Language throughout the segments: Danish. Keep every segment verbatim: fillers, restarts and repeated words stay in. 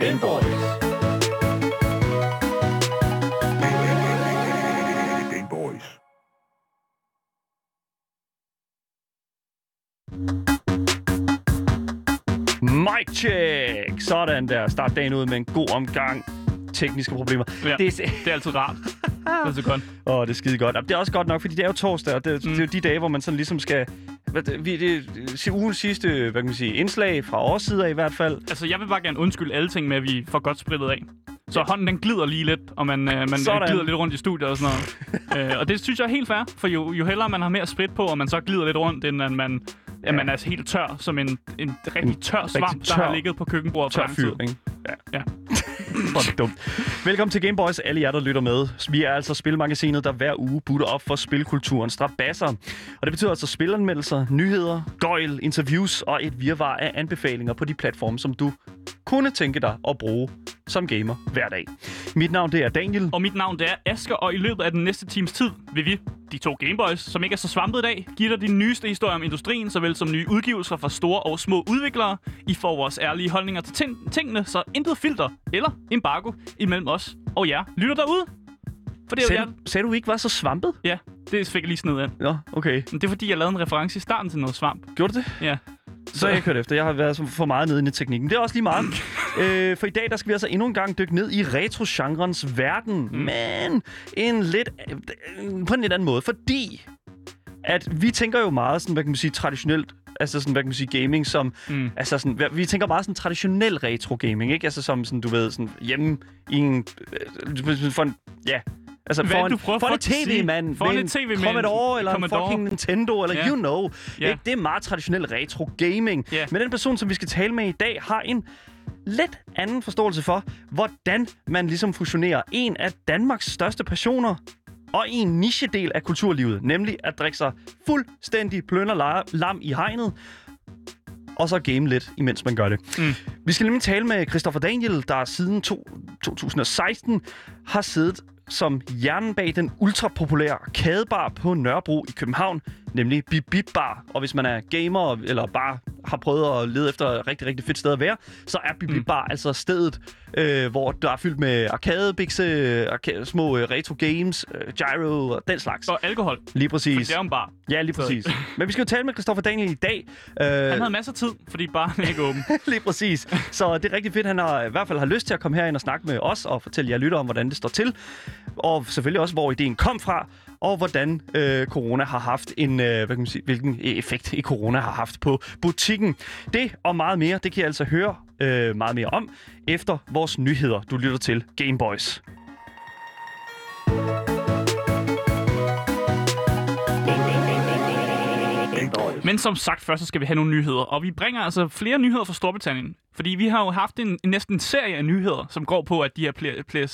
Gameboys. Gameboys. Mic check. Sådan der. Start dagen ud med en god omgang tekniske problemer. Ja, det, er... det er altid rart. Det er så godt. Åh, oh, det er skide godt. Det er også godt nok, fordi det er jo torsdag, og det, mm. det er jo de dage, hvor man sådan ligesom skal... Vi, det, ugens sidste, hvad kan man sige, indslag fra vores side i hvert fald. Altså, jeg vil bare gerne undskylde alle ting med, at vi får godt spritet af. Så hånden, den glider lige lidt, og man, øh, man glider lidt rundt i studiet og sådan noget. øh, og det synes jeg er helt fair, for jo, jo hellere man har mere sprit på, og man så glider lidt rundt, end at man, ja. at man er helt tør, som en, en rigtig tør svamp, der har ligget på køkkenbordet. Tør fyr, ikke? Ja. ja. Dumt. Velkommen til Gameboys, alle jer, der lytter med. Vi er altså spilmagasinet, der hver uge butter op for spilkulturens strabasser. Og det betyder altså spilanmeldelser, nyheder, gøjl, interviews og et virvar af anbefalinger på de platforme, som du kunne tænke dig at bruge som gamer hver dag. Mit navn det er Daniel. Og mit navn det er Asger, og i løbet af den næste times tid vil vi, de to Gameboys, som ikke er så svampet i dag, give dig de nyeste historier om industrien, såvel som nye udgivelser fra store og små udviklere. I får vores ærlige holdninger til ting- tingene, så intet filter eller embargo imellem os og jer lytter derude. For det er sagde, jo, jeg... du, sagde du ikke var så svampet? Ja, det fik jeg lige sned af. Ja, okay. Men det er fordi, jeg lavede en reference i starten til noget svamp. Gjorde du det? Ja. Så jeg kørt efter. Jeg har været for meget nede i teknikken. Det er også lige meget. øh, for i dag, der skal vi altså endnu en gang dykke ned i retro-genrens verden. Mm. Men en lidt, på en lidt anden måde. Fordi at vi tænker jo meget sådan, hvad kan man sige, traditionelt, altså sådan, hvad kan man sige, gaming som, mm. altså sådan, vi tænker meget sådan traditionel retro-gaming, ikke? Altså som sådan, du ved, sådan hjemme i en, for en, ja... Altså for en, for en tv-mand, for en tv-mand, Commodore eller en fucking Nintendo, eller yeah. you know. Yeah. Ikke? Det er meget traditionel retro-gaming. Yeah. Men den person, som vi skal tale med i dag, har en lidt anden forståelse for, hvordan man ligesom fusionerer en af Danmarks største passioner og en nichedel af kulturlivet, nemlig at drikke sig fuldstændig plønder lam i hegnet, og så game lidt, imens man gør det. Mm. Vi skal nemlig tale med Kristoffer Daniel, der siden to tusind og seksten har siddet som hjernen bag den ultrapopulære arkadebar på Nørrebro i København, nemlig Bibibar. Og hvis man er gamer, eller bare har prøvet at lede efter et rigtig, rigtig fedt sted at være, så er Bibibar mm. altså stedet, øh, hvor der er fyldt med arkadebikse, arka- små øh, retro games, øh, gyro og den slags. Og alkohol. Lige præcis. For det er en bar. Ja, lige præcis. Så... Men vi skal jo tale med Kristoffer Daniel i dag. Uh... Han havde masser af tid, fordi baren er ikke åben. Lige præcis. Så det er rigtig fedt, han har, i hvert fald har lyst til at komme herind og snakke med os, og fortælle jer lytter om, hvordan det står til. Og selvfølgelig også, hvor ideen kom fra, og hvordan øh, corona har haft en, øh, hvad kan man sige, hvilken effekt i corona har haft på butikken. Det og meget mere, det kan I altså høre øh, meget mere om efter vores nyheder. Du lytter til Gameboys. Men som sagt først, så skal vi have nogle nyheder, og vi bringer altså flere nyheder fra Storbritannien. Fordi vi har jo haft en næsten en serie af nyheder, som går på, at de her play, play,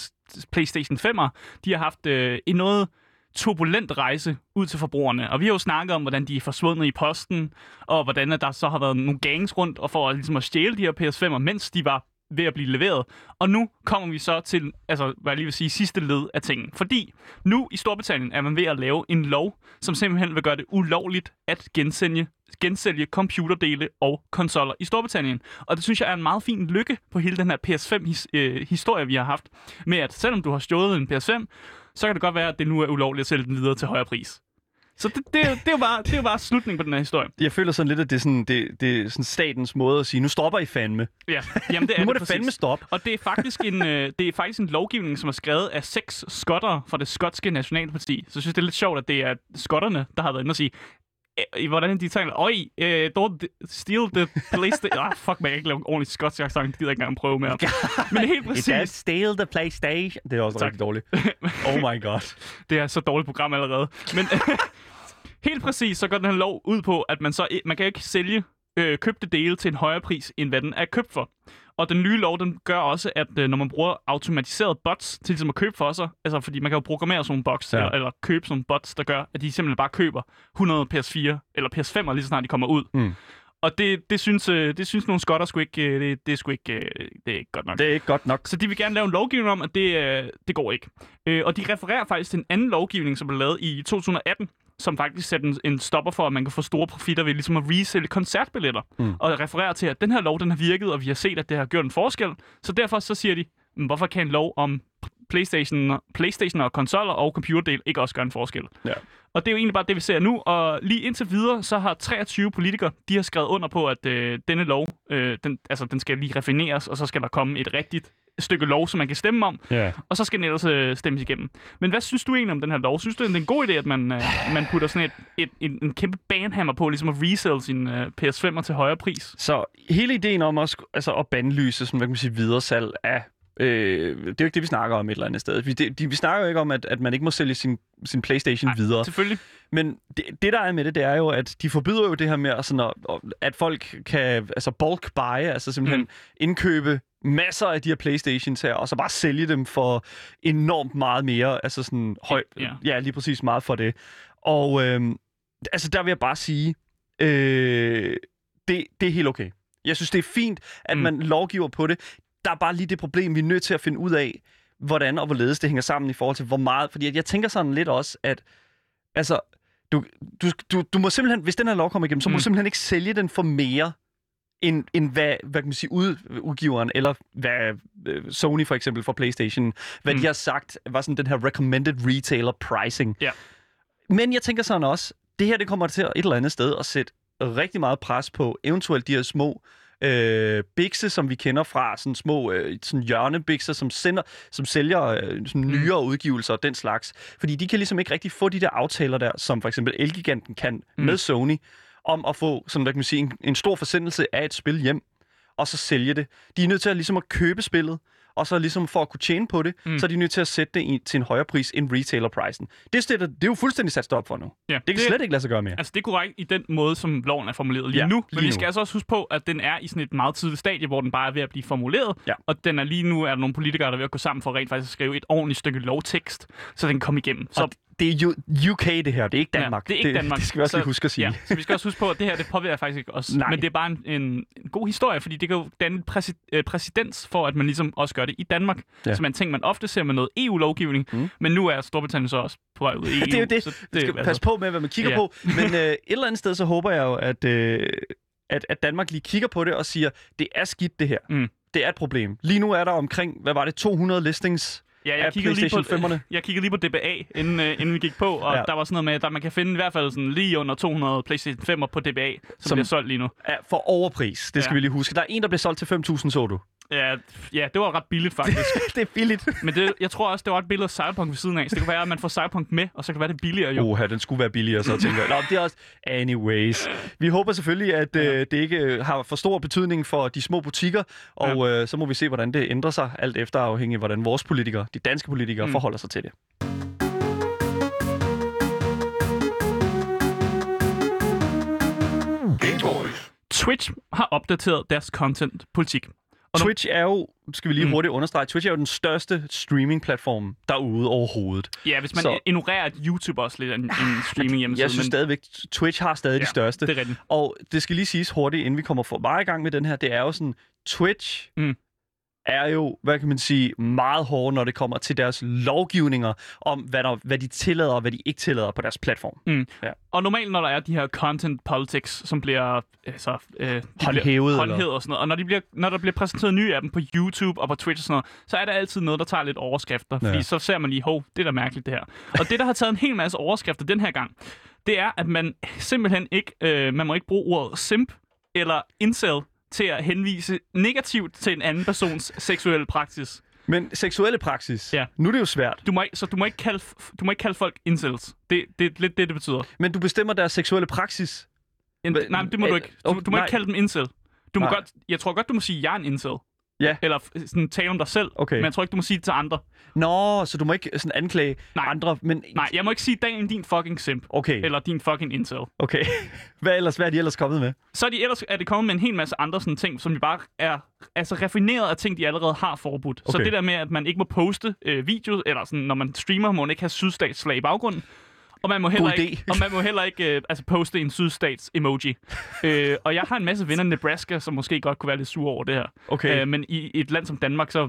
PlayStation fem'er, de har haft øh, en noget turbulent rejse ud til forbrugerne. Og vi har jo snakket om, hvordan de er forsvundet i posten, og hvordan der så har været nogle gangs rundt og for at, ligesom at stjæle de her P S fem'er, mens de var ved at blive leveret. Og nu kommer vi så til, altså hvad jeg lige vil sige, sidste led af tingen. Fordi nu i Storbritannien er man ved at lave en lov, som simpelthen vil gøre det ulovligt at gensælge, gensælge computerdele og konsoller i Storbritannien. Og det synes jeg er en meget fin lykke på hele den her P S fem-historie, vi har haft. Med at selvom du har stjålet en P S fem, så kan det godt være, at det nu er ulovligt at sælge den videre til højere pris. Så det, det, det, er jo bare, det er jo bare slutningen på den her historie. Jeg føler sådan lidt, at det er, sådan, det, det er sådan statens måde at sige, nu stopper I fandme. Ja, jamen det er nu må det, det fandme stoppe. Og det er, faktisk en, øh, det er faktisk en lovgivning, som er skrevet af seks skottere fra det skotske nationalparti. Så jeg synes, det er lidt sjovt, at det er skotterne, der har været inde og sige, øh, hvordan de tænker, øj, øh, don't steal the PlayStation. Ah, fuck, man kan ikke lave en ordentlig skotsk accent, det gider jeg ikke engang prøve mere. Men det er helt præcis. It does steal the PlayStation. Det er også tak. Rigtig dårligt. Oh my god. Det er så dårligt program allerede. Men... Helt præcis, så går den her lov ud på, at man så man kan ikke sælge øh, købte dele til en højere pris, end hvad den er købt for. Og den nye lov, den gør også, at øh, når man bruger automatiserede bots til ligesom at købe for sig, altså fordi man kan jo programmere sådan nogle bots, ja. eller, eller købe sådan nogle bots, der gør, at de simpelthen bare køber hundrede P S fire eller P S fem, lige så snart de kommer ud. Mm. Og det, det, synes, det synes nogle skotter sgu ikke, det, det er sgu ikke, det er ikke godt nok. Det er ikke godt nok. Så de vil gerne lave en lovgivning om, at det, det går ikke. Og de refererer faktisk til en anden lovgivning, som blev lavet i to tusind og atten, som faktisk sætter en, en stopper for, at man kan få store profitter ved ligesom at resælge koncertbilletter. Mm. Og refererer til, at den her lov, den har virket, og vi har set, at det har gjort en forskel. Så derfor så siger de, hvorfor kan en lov om PlayStation, PlayStation og konsoller og computerdel ikke også gøre en forskel? Ja. Og det er jo egentlig bare det, vi ser nu. Og lige indtil videre, så har treogtyve politikere, de har skrevet under på, at øh, denne lov, øh, den, altså, den skal lige refineres, og så skal der komme et rigtigt stykke lov, som man kan stemme om. Yeah. Og så skal den ellers øh, stemmes igennem. Men hvad synes du egentlig om den her lov? Synes du, det er en god idé, at man, øh, man putter sådan et, et, en, en kæmpe banhammer på, ligesom at resale sin øh, P S fem'er til højere pris? Så hele ideen om at, altså, at bandlyse, sådan, hvad kan man sige, videresalg af... Øh, det er jo ikke det, vi snakker om et eller andet sted. Vi, det, de, vi snakker jo ikke om, at, at man ikke må sælge sin, sin PlayStation Ej, videre. Selvfølgelig. Men det, det, der er med det, det er jo, at de forbyder jo det her med, at, sådan at, at folk kan altså bulk buy, altså simpelthen mm. indkøbe masser af de her PlayStations her, og så bare sælge dem for enormt meget mere. Altså sådan høj... Yeah. Ja, lige præcis meget for det. Og øh, altså, der vil jeg bare sige, øh, det, det er helt okay. Jeg synes, det er fint, at mm. man lovgiver på det. Der er bare lige det problem, vi er nødt til at finde ud af, hvordan og hvorledes det hænger sammen i forhold til, hvor meget... Fordi jeg tænker sådan lidt også, at... Altså, du, du, du, du må simpelthen... Hvis den her lov kommer igennem, så mm. må du simpelthen ikke sælge den for mere, end, end hvad, hvad kan man sige, ud, udgiveren, eller hvad Sony for eksempel for PlayStation, hvad mm. de har sagt, var sådan den her recommended retailer pricing. Yeah. Men jeg tænker sådan også, det her det kommer til et eller andet sted at sætte rigtig meget pres på eventuelt de her små... Øh, bikse, som vi kender fra sådan små øh, sådan hjørnebikser, som, sender, som sælger øh, sådan nyere udgivelser og den slags. Fordi de kan ligesom ikke rigtig få de der aftaler der, som for eksempel Elgiganten kan mm. med Sony, om at få sådan, hvad kan man sige, en, en stor forsendelse af et spil hjem, og så sælge det. De er nødt til at, ligesom at købe spillet, og så ligesom for at kunne tjene på det, mm. så er de nødt til at sætte det i, til en højere pris end retailerprisen. Det, det er jo fuldstændig sat stop for nu. Ja, det kan det, slet ikke lade sig gøre mere. Altså det er korrekt i den måde, som loven er formuleret lige ja, nu. Men lige vi skal nu. Altså også huske på, at den er i sådan et meget tidligt stadie, hvor den bare er ved at blive formuleret. Ja. Og den er lige nu, er der nogle politikere, der er ved at gå sammen for rent faktisk at skrive et ordentligt stykke lovtekst, så den kommer igennem. Så... Det er U K, det her. Det er ikke Danmark. Ja, det er ikke Danmark. Det, det skal vi også lige huske at sige. Ja, så vi skal også huske på, at det her, det påvirker faktisk ikke os. Nej. Men det er bare en, en god historie, fordi det kan jo danne præ- præcedens for, at man ligesom også gør det i Danmark. Ja. Så man tænker, man ofte ser med noget E U-lovgivning, mm. men nu er Storbritannien så også på vej ud i E U. Det er jo det. Så det vi skal altså... passe på med, hvad man kigger ja. på. Men øh, et eller andet sted, så håber jeg jo, at, øh, at, at Danmark lige kigger på det og siger, det er skidt, det her. Mm. Det er et problem. Lige nu er der omkring, hvad var det, to hundrede listings... Ja, jeg kiggede, lige på, jeg kiggede lige på D B A, inden, øh, inden vi gik på, og ja. der var sådan noget med, at man kan finde i hvert fald sådan lige under to hundrede PlayStation fem'er på D B A, som, som bliver solgt lige nu. Ja, for overpris, det skal ja. vi lige huske. Der er en, der bliver solgt til fem tusind, så du. Ja, ja, det var ret billigt faktisk. Det er billigt. Men det, jeg tror også, det var et billede af Cyberpunk ved siden af, så det kan være, at man får Cyberpunk med, og så kan det være, det billigere jo. Oha, den skulle være billigere, så tænker jeg. Nå, det er også... Anyways. Vi håber selvfølgelig, at øh, det ikke har for stor betydning for de små butikker, og øh, så må vi se, hvordan det ændrer sig, alt efter afhængig af, hvordan vores politikere, de danske politikere, mm. forholder sig til det. Gameboys. Twitch har opdateret deres content-politik. Twitch er jo, skal vi lige hurtigt mm. understrege, Twitch er jo den største streaming-platform derude overhovedet. Ja, hvis man så... ignorerer, at YouTube også lidt er en, en streaming-hjemmeside. Jeg synes men... stadigvæk, Twitch har stadig ja, de største. Det er rigtigt. Og det skal lige siges hurtigt, inden vi kommer for meget i gang med den her, det er jo sådan, Twitch mm. er jo, hvad kan man sige, meget hårde, når det kommer til deres lovgivninger om, hvad, der, hvad de tillader og hvad de ikke tillader på deres platform. Mm. Ja. Og normalt, når der er de her content politics, som bliver altså, øh, håndhævet og sådan noget, og når, de bliver, når der bliver præsenteret nye af dem på YouTube og på Twitch og sådan noget, så er der altid noget, der tager lidt overskrifter, fordi ja. så ser man lige, hov, det er da mærkeligt det her. Og det, der har taget en hel masse overskrifter den her gang, det er, at man simpelthen ikke, øh, man må ikke bruge ordet simp eller incel, til at henvise negativt til en anden persons seksuelle praksis. Men seksuelle praksis? Ja. Nu er det jo svært. Du må ikke, så du må ikke kalde, du må ikke kalde folk incels. Det, det er lidt det, det betyder. Men du bestemmer deres seksuelle praksis? En, nej, det må du ikke. Du, du må nej. ikke kalde dem incel. Du må godt, jeg tror godt, du må sige, at jeg er en incel. Ja. Eller sådan, tale om dig selv, okay. Men jeg tror ikke, du må sige det til andre. Nå, så du må ikke sådan anklage nej. andre, men... Nej, jeg må ikke sige, dagen din fucking simp, okay. eller din fucking incel. Okay. Hvad, ellers, hvad er de ellers kommet med? Så er, de ellers, er det kommet med en hel masse andre sådan ting, som de bare er altså, raffineret af ting, de allerede har forbudt. Okay. Så det der med, at man ikke må poste øh, videoer, eller sådan, når man streamer, må man ikke have sydstatsflag i baggrunden. og man må heller ikke, og man må heller ikke øh, altså poste en sydstats emoji. øh, og jeg har en masse venner i Nebraska, som måske godt kunne være lidt sure over det her. Okay. Øh, men i et land som Danmark, så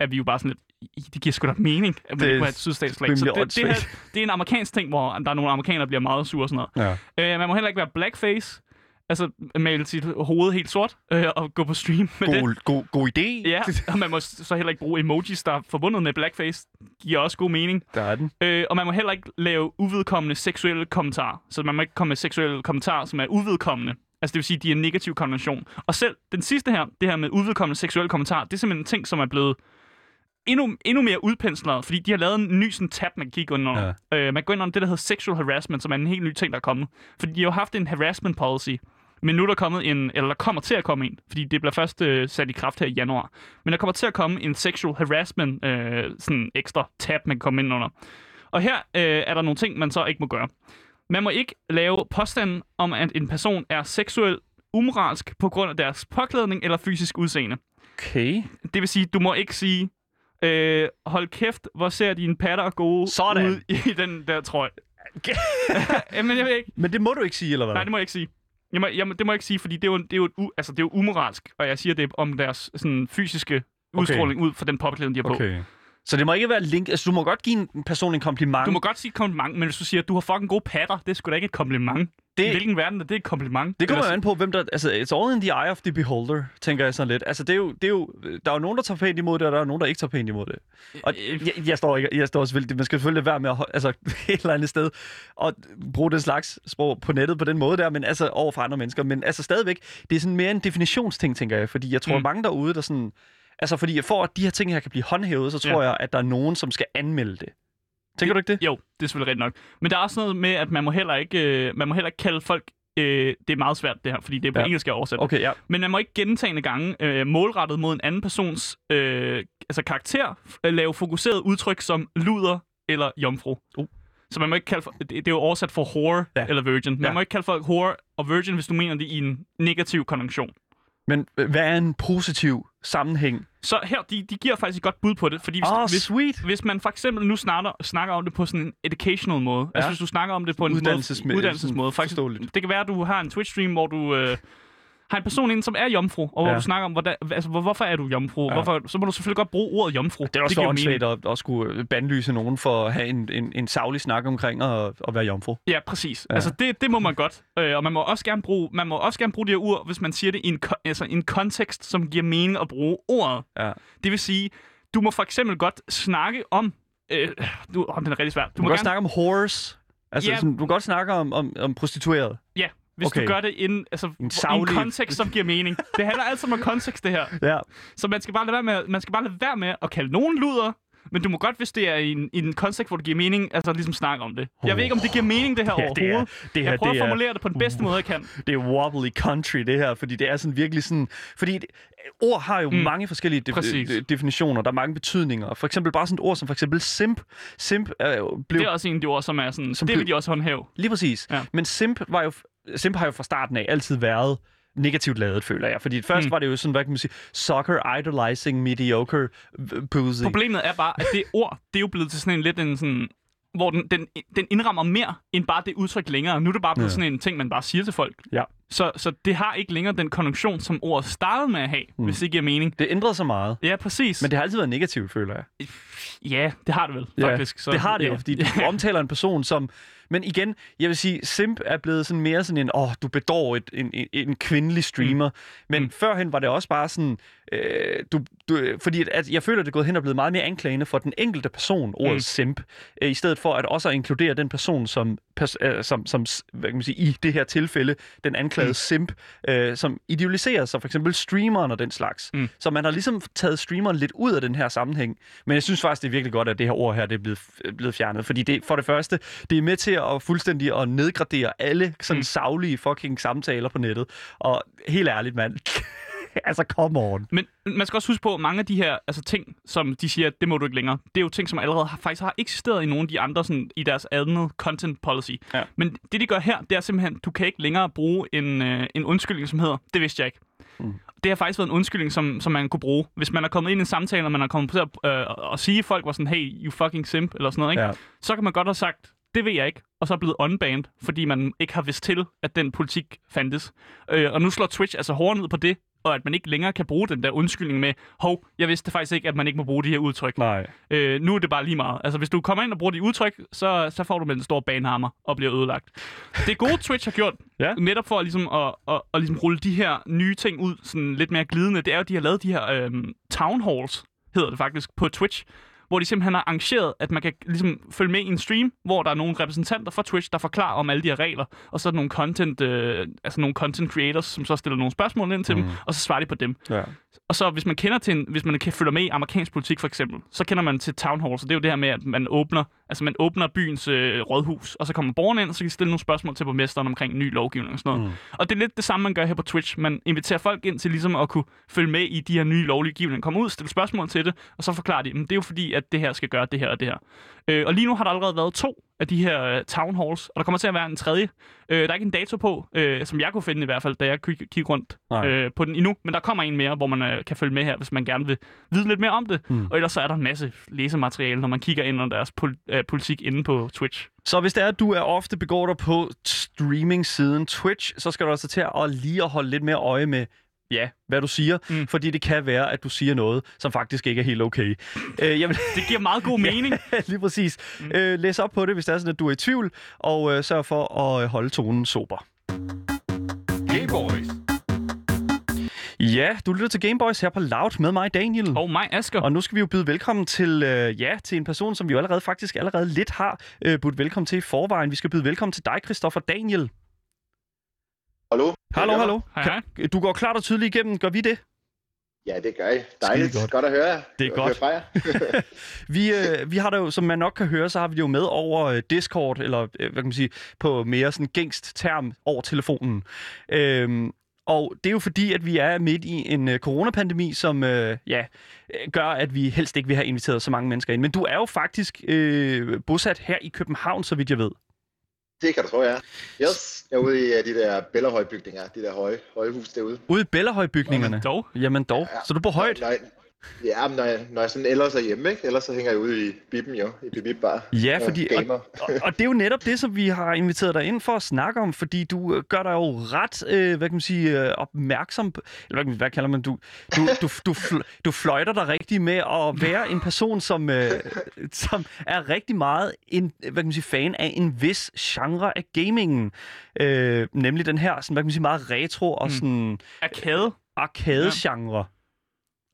er vi jo bare sådan lidt, det giver sgu da mening, at man det ikke kunne have et sydstatsflag. Så det, det, her, det er en amerikansk ting, hvor der er nogle amerikanere, der bliver meget sure og sådan noget. Ja. Øh, man må heller ikke være blackface, altså male sit hoved helt sort øh, og gå på stream med god, det. God, god idé. Ja, og man må så heller ikke bruge emojis, der er forbundet med blackface. Giver også god mening. Der er den. Øh, og man må heller ikke lave uvedkommende seksuelle kommentarer. Så man må ikke komme med seksuelle kommentarer, som er uvedkommende. Altså det vil sige, de er en negativ konvention. Og selv den sidste her, det her med uvedkommende seksuelle kommentarer, det er simpelthen en ting, som er blevet endnu, endnu mere udpenslet, fordi de har lavet en ny sådan tab, man kan kigge under. Ja. Øh, man går ind under det, der hedder sexual harassment, som er en helt ny ting, der er kommet. Fordi de har jo haft en harassment policy, men nu er der kommet en, eller der kommer til at komme en, fordi det bliver først øh, sat i kraft her i januar. Men der kommer til at komme en sexual harassment øh, sådan ekstra tab, man kan komme ind under. Og her øh, er der nogle ting, man så ikke må gøre. Man må ikke lave påstanden om, at en person er seksuel umoralsk på grund af deres påklædning eller fysisk udseende. Okay. Det vil sige, du må ikke sige, Øh, hold kæft, hvor ser dine patter gode sådan ud i den der trøje. Jamen, jeg ved ikke. Men det må du ikke sige, eller hvad? Nej, det må jeg ikke sige. Jeg må, jeg, det må jeg ikke sige, fordi det er jo, det er jo, u, altså, det er jo umoralsk, og jeg siger det om deres sådan, fysiske udstråling okay. ud fra den påklædning, de har okay. på. Så det må ikke være link. Altså, du må godt give en person en kompliment. Du må godt sige kompliment, men hvis du siger, at du har fucking gode patter, det er sgu da ikke et kompliment. Det, hvilken verden er det et kompliment? Det kommer jo an på, hvem der... Altså, it's all in the eye of the beholder, tænker jeg sådan lidt. Altså, det er jo... Det er jo der er jo nogen, der tager pænt imod det, og der er jo nogen, der ikke tager pænt imod det. Og jeg, jeg står ikke... Jeg står selvfølgelig... Man skal selvfølgelig være med at... Altså, et eller andet sted og bruge den slags sprog på nettet på den måde der, men altså over for andre mennesker. Men altså stadigvæk, det er sådan mere en definitionsting, tænker jeg. Fordi jeg tror, mm. mange derude, der sådan... Altså, fordi for at de her ting her kan blive håndhævet, så tror ja. jeg, at der er nogen, som skal anmelde det. Tænker du ikke det? Jo, det er selvfølgelig rigtigt nok. Men der er også noget med, at man må heller ikke, øh, man må heller ikke kalde folk... Øh, det er meget svært det her, fordi det er på ja. engelsk, jeg oversætter. Okay, ja. Men man må ikke gentagne gange øh, målrettet mod en anden persons øh, altså karakter øh, lave fokuseret udtryk som luder eller jomfru. Uh. Så man må ikke kalde... For, det, det er jo oversat for whore ja. eller virgin. Man ja. må ikke kalde folk whore og virgin, hvis du mener det i en negativ konjunktion. Men hvad er en positiv sammenhæng? Så her, de, de giver faktisk et godt bud på det, fordi hvis, oh, hvis, sweet. hvis man for eksempel nu snakker, snakker om det på sådan en educational måde, ja. altså hvis du snakker om det på en uddannelsesmæ- måde, uddannelsesmåde, faktisk, det kan være, at du har en Twitch-stream, hvor du øh, har en person inde, som er jomfru, og ja. hvor du snakker om, hvordan, altså, hvorfor er du jomfru, ja. hvorfor, så må du selvfølgelig godt bruge ordet jomfru. Det er også åndssvagt at, at skulle bandlyse nogen for at have en, en, en saglig snak omkring at, at være jomfru. Ja, præcis. Ja. Altså det, det må man godt, øh, og man må også gerne bruge, man må også gerne bruge det her ord, hvis man siger det i en, altså, en kontekst, som giver mening at bruge ordet. Ja. Det vil sige, du må for eksempel godt snakke om, øh, du, oh, den er rigtig svært. Du, du må, må godt gerne... snakke om whores, altså ja. sådan, du må godt snakke om, om, om prostitueret. Ja. Hvis okay. du gør det inden, altså, en, savlig... en kontekst, som giver mening. Det handler altså om kontekst, det her. Ja. Så man skal, bare lade være med, man skal bare lade være med at kalde nogen luder, men du må godt, hvis det er i en, i en kontekst, hvor det giver mening, altså ligesom snakke om det. Jeg ved ikke, om det giver mening, det her ja, overhovedet. Det er, det her, jeg prøver det at formulere er, det på den bedste uh, måde, jeg kan. Det er wobbly country, det her, fordi det er sådan virkelig sådan... Fordi det, ord har jo mm. mange forskellige de- de- definitioner, der er mange betydninger. For eksempel bare sådan et ord som for eksempel simp. Simp øh, blev... Det er også en af de ord, som er sådan... Som det vil de også håndhæve. Lige præcis. Ja. Men simp var jo... Simp har jo fra starten af altid været negativt ladet, føler jeg. Fordi først mm. var det jo sådan, hvad kan man sige, soccer idolizing mediocre pussy. Problemet er bare, at det ord, det er jo blevet til sådan en lidt en sådan, hvor den, den, den indrammer mere, end bare det udtryk længere. Nu er det bare blevet ja. sådan en ting, man bare siger til folk. Ja. Så, så det har ikke længere den konjunktion, som ordet startede med at have, mm. hvis det giver mening. Det ændrer sig meget. Ja, præcis. Men det har altid været negativt, føler jeg. Ja, det har det vel, ja. faktisk. Så, det har det ja. jo, fordi du omtaler en person som... Men igen, jeg vil sige, simp er blevet sådan mere sådan en, åh, oh, du bedår et, en, en, en kvindelig streamer. Mm. Men mm. førhen var det også bare sådan, øh, du, du, fordi at jeg føler, at det er gået hen og blevet meget mere anklagende for den enkelte person, ordet mm. simp, øh, i stedet for at også inkludere den person, som, pers- øh, som, som hvad kan man sige, i det her tilfælde, den anklagede mm. simp, øh, som idealiserer sig, for eksempel streameren og den slags. Mm. Så man har ligesom taget streameren lidt ud af den her sammenhæng. Men jeg synes faktisk, det er virkelig godt, at det her ord her, det er blevet, blevet fjernet. Fordi det, for det første, det er med til og fuldstændig at nedgradere alle sådan mm. saglige fucking samtaler på nettet. Og helt ærligt, mand. Altså, come on. Men man skal også huske på, at mange af de her altså, ting, som de siger, det må du ikke længere, det er jo ting, som allerede har, faktisk har eksisteret i nogle af de andre, sådan, i deres andet content policy. Ja. Men det, de gør her, det er simpelthen, du kan ikke længere bruge en, øh, en undskyldning, som hedder, det vidste jeg ikke. Mm. Det har faktisk været en undskyldning, som, som man kunne bruge. Hvis man er kommet ind i en samtale, og man er kommet til at øh, og sige folk, var sådan, hey, you fucking simp, eller sådan noget, ikke? Ja. Så kan man godt have sagt, Det ved jeg ikke. Og så er blevet unbanned, fordi man ikke har vidst til, at den politik fandtes. Øh, og nu slår Twitch altså hårdere ned på det, og at man ikke længere kan bruge den der undskyldning med, hov, jeg vidste faktisk ikke, at man ikke må bruge de her udtryk. Nej. Øh, nu er det bare lige meget. Altså, hvis du kommer ind og bruger de udtryk, så, så får du med den store banehammer og bliver ødelagt. Det gode Twitch har gjort, ja? netop for at, ligesom, at, at, at ligesom rulle de her nye ting ud sådan lidt mere glidende, det er jo, at de har lavet de her øh, town halls, hedder det faktisk, på Twitch, hvor de simpelthen har arrangeret, at man kan ligesom følge med i en stream, hvor der er nogle repræsentanter fra Twitch, der forklarer om alle de her regler, og så er der nogle content, øh, altså nogle content creators, som så stiller nogle spørgsmål ind til mm. dem, og så svarer de på dem. Ja. Og så hvis man kender til, en, hvis man kan følge med i amerikansk politik for eksempel, så kender man til town hall, så det er jo det her med, at man åbner, altså man åbner byens øh, rådhus, og så kommer borgerne ind, og så kan de stille nogle spørgsmål til borgmesteren omkring ny lovgivning og sådan noget. Mm. Og det er lidt det samme, man gør her på Twitch. Man inviterer folk ind til ligesom at kunne følge med i de her nye lovgivninger, komme ud, stille spørgsmål til det, og så forklarer de, at det er jo fordi, at det her skal gøre det her og det her. Øh, og lige nu har der allerede været to af de her øh, town halls, og der kommer til at være en tredje. Øh, der er ikke en dato på, øh, som jeg kunne finde i hvert fald, da jeg k- kiggede rundt øh, på den endnu, men der kommer en mere, hvor man øh, kan følge med her, hvis man gerne vil vide lidt mere om det. Mm. Og ellers så er der en masse læsemateriale, når man kigger ind under deres pol- øh, politik inde på Twitch. Så hvis det er, at du er ofte begår dig på streaming-siden Twitch, så skal du også til at lige at holde lidt mere øje med, ja, hvad du siger, mm. fordi det kan være, at du siger noget, som faktisk ikke er helt okay. Øh, jamen, det giver meget god mening. Ja, lige præcis. Mm. Øh, læs op på det, hvis det er sådan, at du er i tvivl, og øh, sørg for at holde tonen sober. Gameboys. Ja, du lytter til Gameboys her på Loud med mig, Daniel. Og mig, Asger. Og nu skal vi jo byde velkommen til, øh, ja, til en person, som vi jo allerede faktisk allerede lidt har øh, budt velkommen til i forvejen. Vi skal byde velkommen til dig, Kristoffer Daniel. Hallo? Hallo, hallo. Hej, hej. Du går klart og tydeligt igennem. Gør vi det? Ja, det gør jeg. Dejligt. Godt. godt at høre. Det er jeg godt. Fra jer. vi, øh, vi har da jo, som man nok kan høre, så har vi det jo med over øh, Discord, eller øh, hvad kan man sige, på mere sådan gængst term over telefonen. Øhm, og det er jo fordi, at vi er midt i en øh, coronapandemi, som øh, ja, gør, at vi helst ikke vil have inviteret så mange mennesker ind. Men du er jo faktisk øh, bosat her i København, så vidt jeg ved. Det kan du tro, ja. Yes, jeg er ude i uh, de der Bellerhøj-bygninger, de der høje, høje hus derude. Ude i Bellerhøj-bygningerne? Jamen dog. Jamen dog. Ja, ja. Så du bor højt? Nej, ja, men når jeg, når jeg sådan ellers er hjemme, ikke? Ellers så hænger jeg ude i Biben jo, i Bibibar. Ja, fordi, og, og, og det er jo netop det, som vi har inviteret dig ind for at snakke om, fordi du gør dig jo ret, øh, hvad kan man sige, opmærksom, eller hvad, hvad kalder man, du, du, du, du, fl, du fløjter dig rigtig med at være en person, som, øh, som er rigtig meget en, hvad kan man sige, fan af en vis genre af gamingen, øh, nemlig den her, sådan, hvad kan man sige, meget retro og sådan... Mm. Arcade. Arcade-genre. Ja.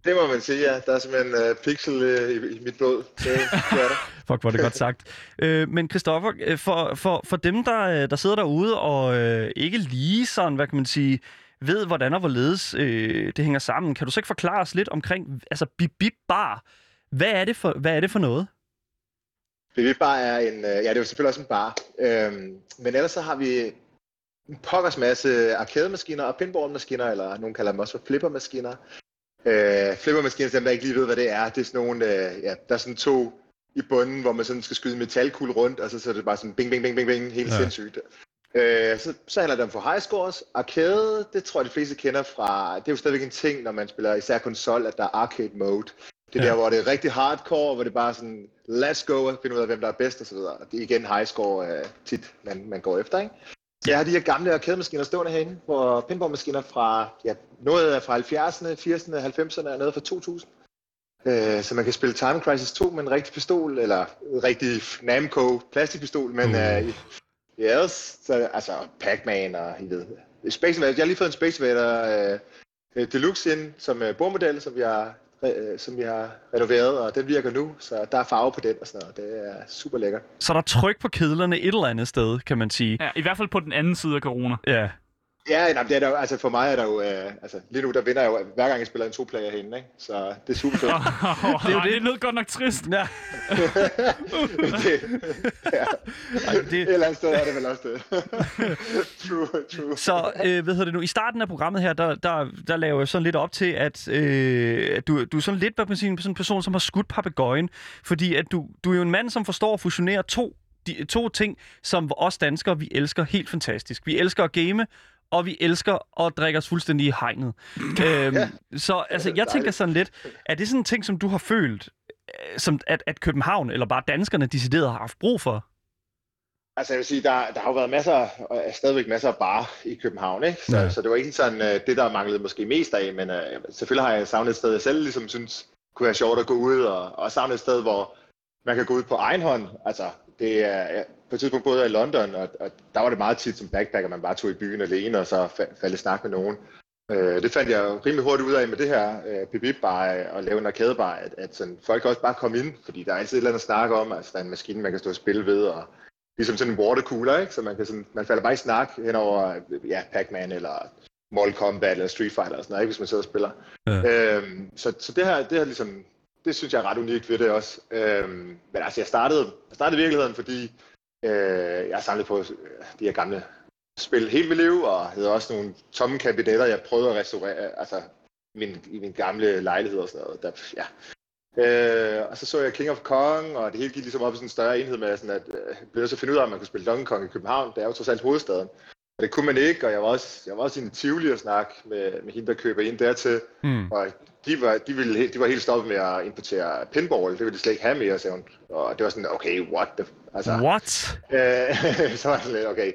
Det må man sige, ja. Der er simpelthen en uh, pixel uh, i, i mit blod. Det, det er der. Fuck, hvor er det godt sagt. Øh, men Kristoffer, for, for, for dem, der, der sidder derude og øh, ikke lige sådan, hvad kan man sige, ved, hvordan og hvorledes øh, det hænger sammen, kan du så ikke forklare os lidt omkring, altså Bibibar, hvad er det for, hvad er det for noget? Bibibar er en, øh, ja, det er jo selvfølgelig også en bar, øh, men ellers så har vi en pokkers masse arcade-maskiner og pinball-maskiner, eller nogen kalder dem også for flipper-maskiner. Øh, flippermaskiner, dem der ikke lige ved, hvad det er, det er sådan nogle, øh, ja, der er sådan to i bunden, hvor man sådan skal skyde metalkugle rundt, og så, så er det bare sådan bing, bing, bing, bing, bing, helt ja. sindssygt. Øh, så, så handler det om for high scores. Arcade, det tror jeg, de fleste kender fra, det er jo stadigvæk en ting, når man spiller især konsol, at der er arcade mode. Det er ja. der, hvor det er rigtig hardcore, hvor det bare sådan, let's go, og finde ud af, hvem der er bedst, og så videre. Det er igen high score øh, tit, man, man går efter, ikke? Jeg har de her gamle arcade-maskiner stående herinde, hvor pinball-maskiner fra, ja, noget er fra halvfjerdserne, firserne, halvfemserne og noget fra to tusind. Øh, så man kan spille Time Crisis to med en rigtig pistol, eller en rigtig Namco plastikpistol, men uh, yes, så, altså Pac-Man og I ved, Space Invaders. Jeg har lige fået en Space Invader uh, Deluxe ind som uh, bordmodel, som vi har, uh, som vi har renoveret, og den virker nu, så der er farve på den og sådan noget. Det er super lækkert. Så der er tryk på kedlerne et eller andet sted, kan man sige. Ja, i hvert fald på den anden side af corona. Ja. Ja, nej, det er der jo, altså for mig er der jo, øh, altså lige nu, der vinder jeg jo, hver gang jeg spiller en to-player herinde, ikke? Så det er super fedt. det, det, det lød godt nok trist. Ja. det, ja. Ej, det... Et eller andet sted er det vel også det. true, true. Så, øh, hvad hedder det nu, i starten af programmet her, der, der, der laver jeg sådan lidt op til, at øh, du, du er sådan lidt, hvad man siger, sådan en person, som har skudt papegøjen, fordi at du, du er jo en mand, som forstår at fusionere to, de, to ting, som os danskere, vi elsker helt fantastisk. Vi elsker at game, og vi elsker at drikke os fuldstændig i hegnet. øhm, ja. Så altså, jeg tænker sådan lidt, er det sådan en ting, som du har følt, som at, at København, eller bare danskerne, decideret har haft brug for? Altså jeg vil sige, der, der har jo været masser, og er stadigvæk masser af barer i København, ikke? Så, ja. så det var ikke sådan det, der manglede måske mest af, men øh, selvfølgelig har jeg savnet et sted, jeg selv ligesom synes kunne være sjovt at gå ud, og, og savnet et sted, hvor man kan gå ud på egen hånd. Altså det er, på et tidspunkt både i London, og, og der var det meget tit som backpacker, man bare tog i byen alene, og så fa- faldt i snak med nogen. Øh, det fandt jeg jo rimelig hurtigt ud af med det her øh, Bibibar og lave en arkadebar, at, at sådan, folk også bare komme ind, fordi der er altid et eller andet at snakke om, altså der er en maskine, man kan stå og spille ved, og ligesom sådan en watercooler, ikke? Så man kan sådan, man falder bare i snak henover ja, Pac-Man eller Mortal Kombat eller Street Fighter og sådan noget, ikke? Hvis man sidder og spiller. Ja. Øhm, så, så det her, det her ligesom, det synes jeg er ret unikt ved det også. Øhm, men altså, jeg startede, jeg startede i virkeligheden, fordi øh, jeg samlede på de her gamle spil hele mit liv, og havde også nogle tomme kabinetter, jeg prøvede at restaurere, altså min, i min gamle lejlighed og sådan noget. Der, ja. Øh, og så så jeg King of Kong, og det hele gik ligesom op i sådan en større enhed med, sådan at øh, blev jeg så finde ud af, at man kunne spille Donkey Kong i København. Det er jo trods alt hovedstaden. Og det kunne man ikke, og jeg var også, jeg var også i en Tivoli at snakke med, med hende, der køber ind dertil. Mm. Og de var, de, ville, de var helt stoppet med at importere pinball. Det ville de slet ikke have mere, sagde hun. Og det var sådan, okay, what the... Altså, what? Øh, så var det lidt, okay.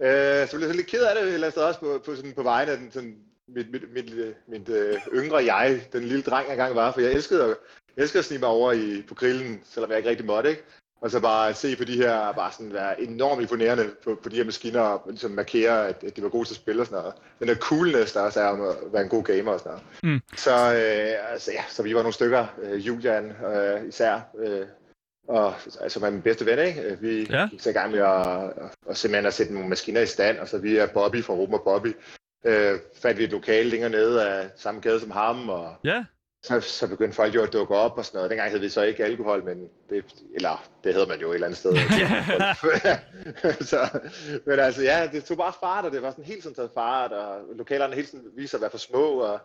Øh, så blev jeg lidt ked af det, eller jeg også på, på, sådan, på vejen af den, sådan, mit, mit, mit, mit øh, yngre jeg, den lille dreng engang var, for jeg elskede at... Jeg elsker at snige mig over i, på grillen, selvom jeg ikke rigtig måtte, ikke? Og så bare se på de her, bare sådan være enormt imponerende på, på de her maskiner, og ligesom markere, at, at de var gode til at spille og sådan noget. Den der coolness, der også er om at være en god gamer og sådan noget. Mm. Så, øh, altså, ja, så vi var nogle stykker, øh, Julian øh, især, øh, og, som er min bedste ven, ikke? Vi ja. gik så i gang med at, at, at simpelthen at sætte nogle maskiner i stand, og så vi er Bobby fra Ruben og Bobby. Øh, fandt vi et lokale længere nede af samme kæde som ham, og... Yeah. Så, så begyndte folk jo at dukke op og sådan noget. Dengang hed vi så ikke alkohol, men det, eller det hedder man jo et eller andet sted. Så, men altså ja, det tog bare fart, og det var sådan helt sådan taget fart, og lokalerne hele tiden viste sig at være for små, og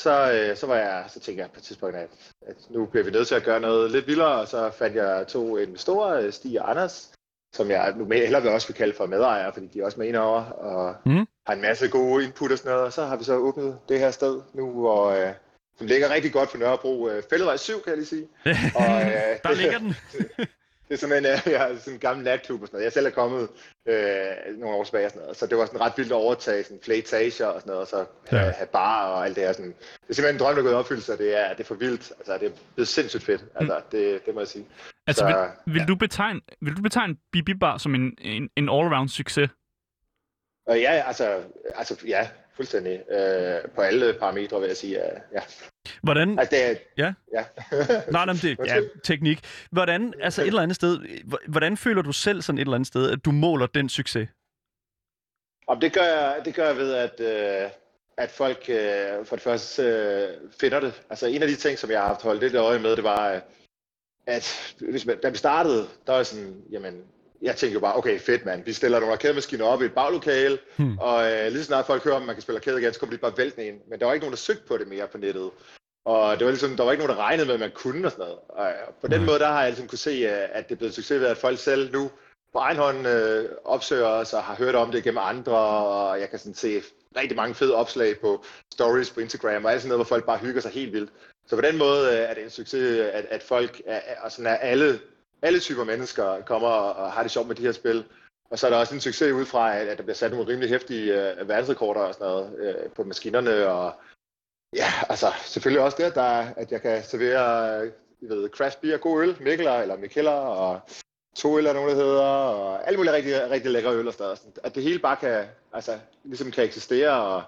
så, øh, så, var jeg, så tænkte jeg på et tidspunkt, at, at nu bliver vi nødt til at gøre noget lidt vildere, og så fandt jeg to investorer, Stig og Anders, som jeg nu hellere vil også vil kalde for medejere, fordi de er også med ind over, og mm. har en masse gode input og sådan noget, og så har vi så åbnet det her sted nu, og... Øh, som ligger rigtig godt for Nørrebro. Fældevej syv, kan jeg lige sige. Og, øh, der ligger den. Det er sådan en, ja, sådan en gammel natklub og sådan noget. Jeg selv er kommet øh, nogle år tilbage og sådan noget. Så det var sådan ret vildt at overtage sådan playtager og sådan noget. Og så ja. have, have bar og alt det her. Sådan. Det er simpelthen en drøm, der er gået opfyldt, så det er, det er for vildt. Altså, det er blevet sindssygt fedt. Altså, mm. det, det må jeg sige. Altså, så, vil, vil, ja. du betegne, vil du betegne Bibibar som en, en, en all-around succes? Og ja, altså, altså ja. Fuldstændig. Øh, på alle parametre, vil jeg sige. Ja. ja. Hvordan... Altså, det er... Ja. ja. Nej, nej, det er ja, teknik. Hvordan, altså et eller andet sted, hvordan føler du selv sådan et eller andet sted, at du måler den succes? Om det gør jeg, det gør jeg ved, at, øh, at folk øh, for det første øh, finder det. Altså en af de ting, som jeg har haft holdt lidt øje med, det var, at hvis man, da vi startede, der var sådan, jamen, jeg tænkte jo bare, okay, fedt mand, vi stiller nogle arcade-maskiner op i et baglokale, hmm. og øh, lige så snart folk hører, om man kan spille arcade igen, så kom de bare væltende ind. Men der var ikke nogen, der søgte på det mere på nettet. Og det var ligesom, der var ikke nogen, der regnede med, at man kunne og sådan noget. Og på den hmm. måde, der har jeg ligesom kunne se, at det er blevet succes ved, at folk selv nu på egen hånd øh, opsøger os og har hørt om det gennem andre, og jeg kan sådan se rigtig mange fede opslag på stories på Instagram og alt sådan noget, hvor folk bare hygger sig helt vildt. Så på den måde øh, er det en succes, at, at folk, er, og sådan er alle, Alle typer mennesker kommer og har det sjovt med de her spil. Og så er der også en succes ud fra, at der bliver sat nogle rimelig heftige øh, verdensrekorder og sådan noget øh, på maskinerne. Og ja, altså selvfølgelig også det, der, at jeg kan servere øh, ved craft beer, god øl, Mikkeller eller Mikkeller og to øl, eller nogen, der hedder, og alle mulige rigtig, rigtig lækre øl og sådan noget. At det hele bare kan, altså, ligesom kan eksistere og,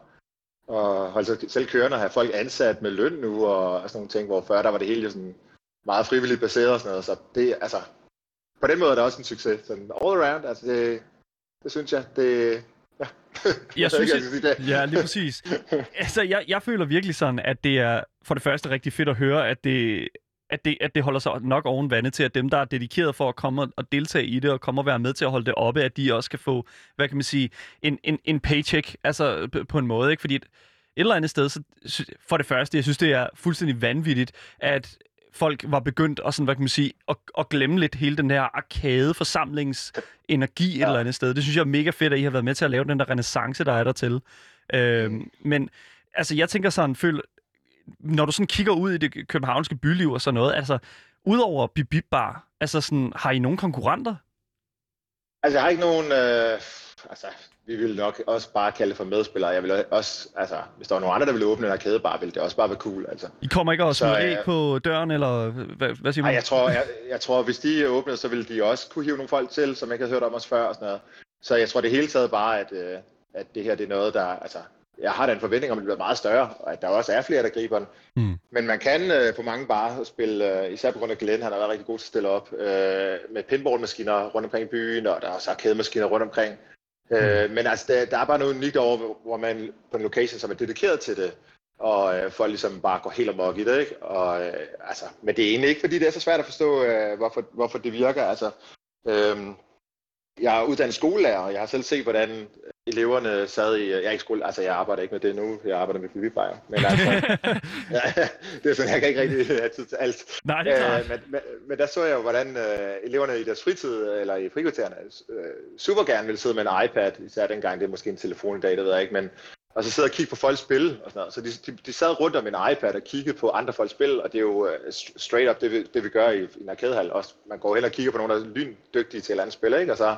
og holde sig selv kørende og have folk ansat med løn nu og, og sådan nogle ting, hvor før der var det hele sådan... meget frivilligt baseret og sådan noget, så det altså, på den måde er det også en succes, sådan all around, altså det, det synes jeg, det, ja. Jeg synes, jeg, sige det. Ja, lige præcis. Altså, jeg, jeg føler virkelig sådan, at det er for det første rigtig fedt at høre, at det, at det, at det holder sig nok oven vandet til, at dem, der er dedikeret for at komme og deltage i det, og komme og være med til at holde det oppe, at de også kan få, hvad kan man sige, en, en, en paycheck, altså på, på en måde, ikke? Fordi et, et eller andet sted, så for det første, jeg synes, det er fuldstændig vanvittigt, at folk var begyndt at, sådan, hvad kan man sige, at, at glemme lidt hele den her arkadeforsamlingsenergi et ja. eller andet sted. Det synes jeg er mega fedt, at I har været med til at lave den der renæssance, der er der til. Øhm, men altså, jeg tænker sådan, føl, når du sådan kigger ud i det københavnske byliv og sådan noget, altså, udover Bibibar, altså sådan, har I nogen konkurrenter? Altså, jeg har ikke nogen... Øh, altså, vi ville nok også bare kalde for medspillere. Jeg ville også... Altså, hvis der var nogen andre, der ville åbne en arkadebar, ville det også bare være cool, altså. I kommer ikke også med æg på døren, eller hvad, hvad siger man? Nej, jeg tror, jeg, jeg tror, hvis de åbnede, så ville de også kunne hive nogle folk til, som ikke havde hørt om os før og sådan noget. Så jeg tror det hele taget bare, at, øh, at det her, det er noget, der... Altså, jeg har da en forventning om, at det bliver meget større, og at der også er flere, der griber den. Mm. Men man kan øh, på mange barer spille, øh, især på grund af Glenn, han har været rigtig god til at stille op, øh, med pinballmaskiner rundt omkring byen, og der er også arcade-maskiner rundt omkring. Mm. Øh, men altså, der, der er bare noget unikt over, hvor man på en location, som er dedikeret til det, og øh, folk ligesom bare går helt amok i det, ikke? Og, øh, altså, men det er egentlig ikke, fordi det er så svært at forstå, øh, hvorfor, hvorfor det virker. Altså, øh, jeg er uddannet skolelærer, og jeg har selv set, hvordan eleverne sad i... Jeg er ikke skole, altså jeg arbejder ikke med det nu, jeg arbejder med Bibibar, men altså... ja, det er sådan, jeg kan ikke rigtig have tid til alt. Nej, det er øh, men, men, men der så jeg jo, hvordan øh, eleverne i deres fritid, eller i frikvartererne, øh, super gerne ville sidde med en iPad, især dengang, det er måske en telefon i dag, det ved jeg ikke, men... Og så sidde og kigge på folks spil og sådan noget. Så de, de, de sad rundt om en iPad og kiggede på andre folks spil, og det er jo uh, straight up det vi, det, vi gør i, i en arcadehal. Også, man går hen og kigger på nogen, der er lyndygtige til et eller andet spil, ikke? Og så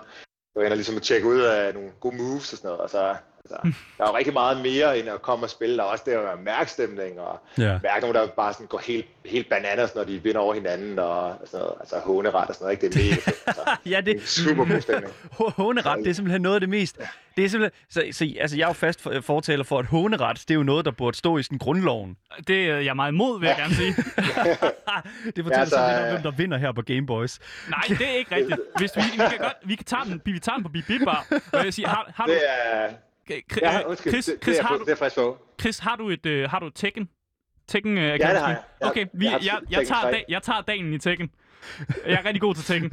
går hen og ligesom at tjekke ud af nogle gode moves og sådan noget. Og så, altså, der er jo rigtig meget mere end at komme og spille. Der er også det at mærke stemning og yeah. mærke nogen, der bare sådan går helt, helt bananas, når de vinder over hinanden og sådan noget. Altså håneret og sådan noget, ikke? Det er mega fedt. Altså, ja, det er super god stemning. Håneret, det er simpelthen noget af det mest. Ja. Det er simpelthen... Så, så, altså, jeg er jo fast for, fortaler for, at håneret, det er jo noget, der burde stå i sådan grundloven. Det er jeg meget imod, vil jeg ja. gerne sige. Det fortæller ja, altså, sådan lidt om, hvem der vinder her på Gameboys. Nej, det er ikke rigtigt. Hvis vi, vi kan godt... Vi kan tage den, vi tager den på Bibibar. Har, har det du... er... Chris, har du et øh, har du et Tekken? Tekken øh, ja, det har jeg. Jeg okay, vi, jeg, jeg, jeg, tager dag, jeg tager dagen i Tekken. Jeg er rigtig god til Tekken.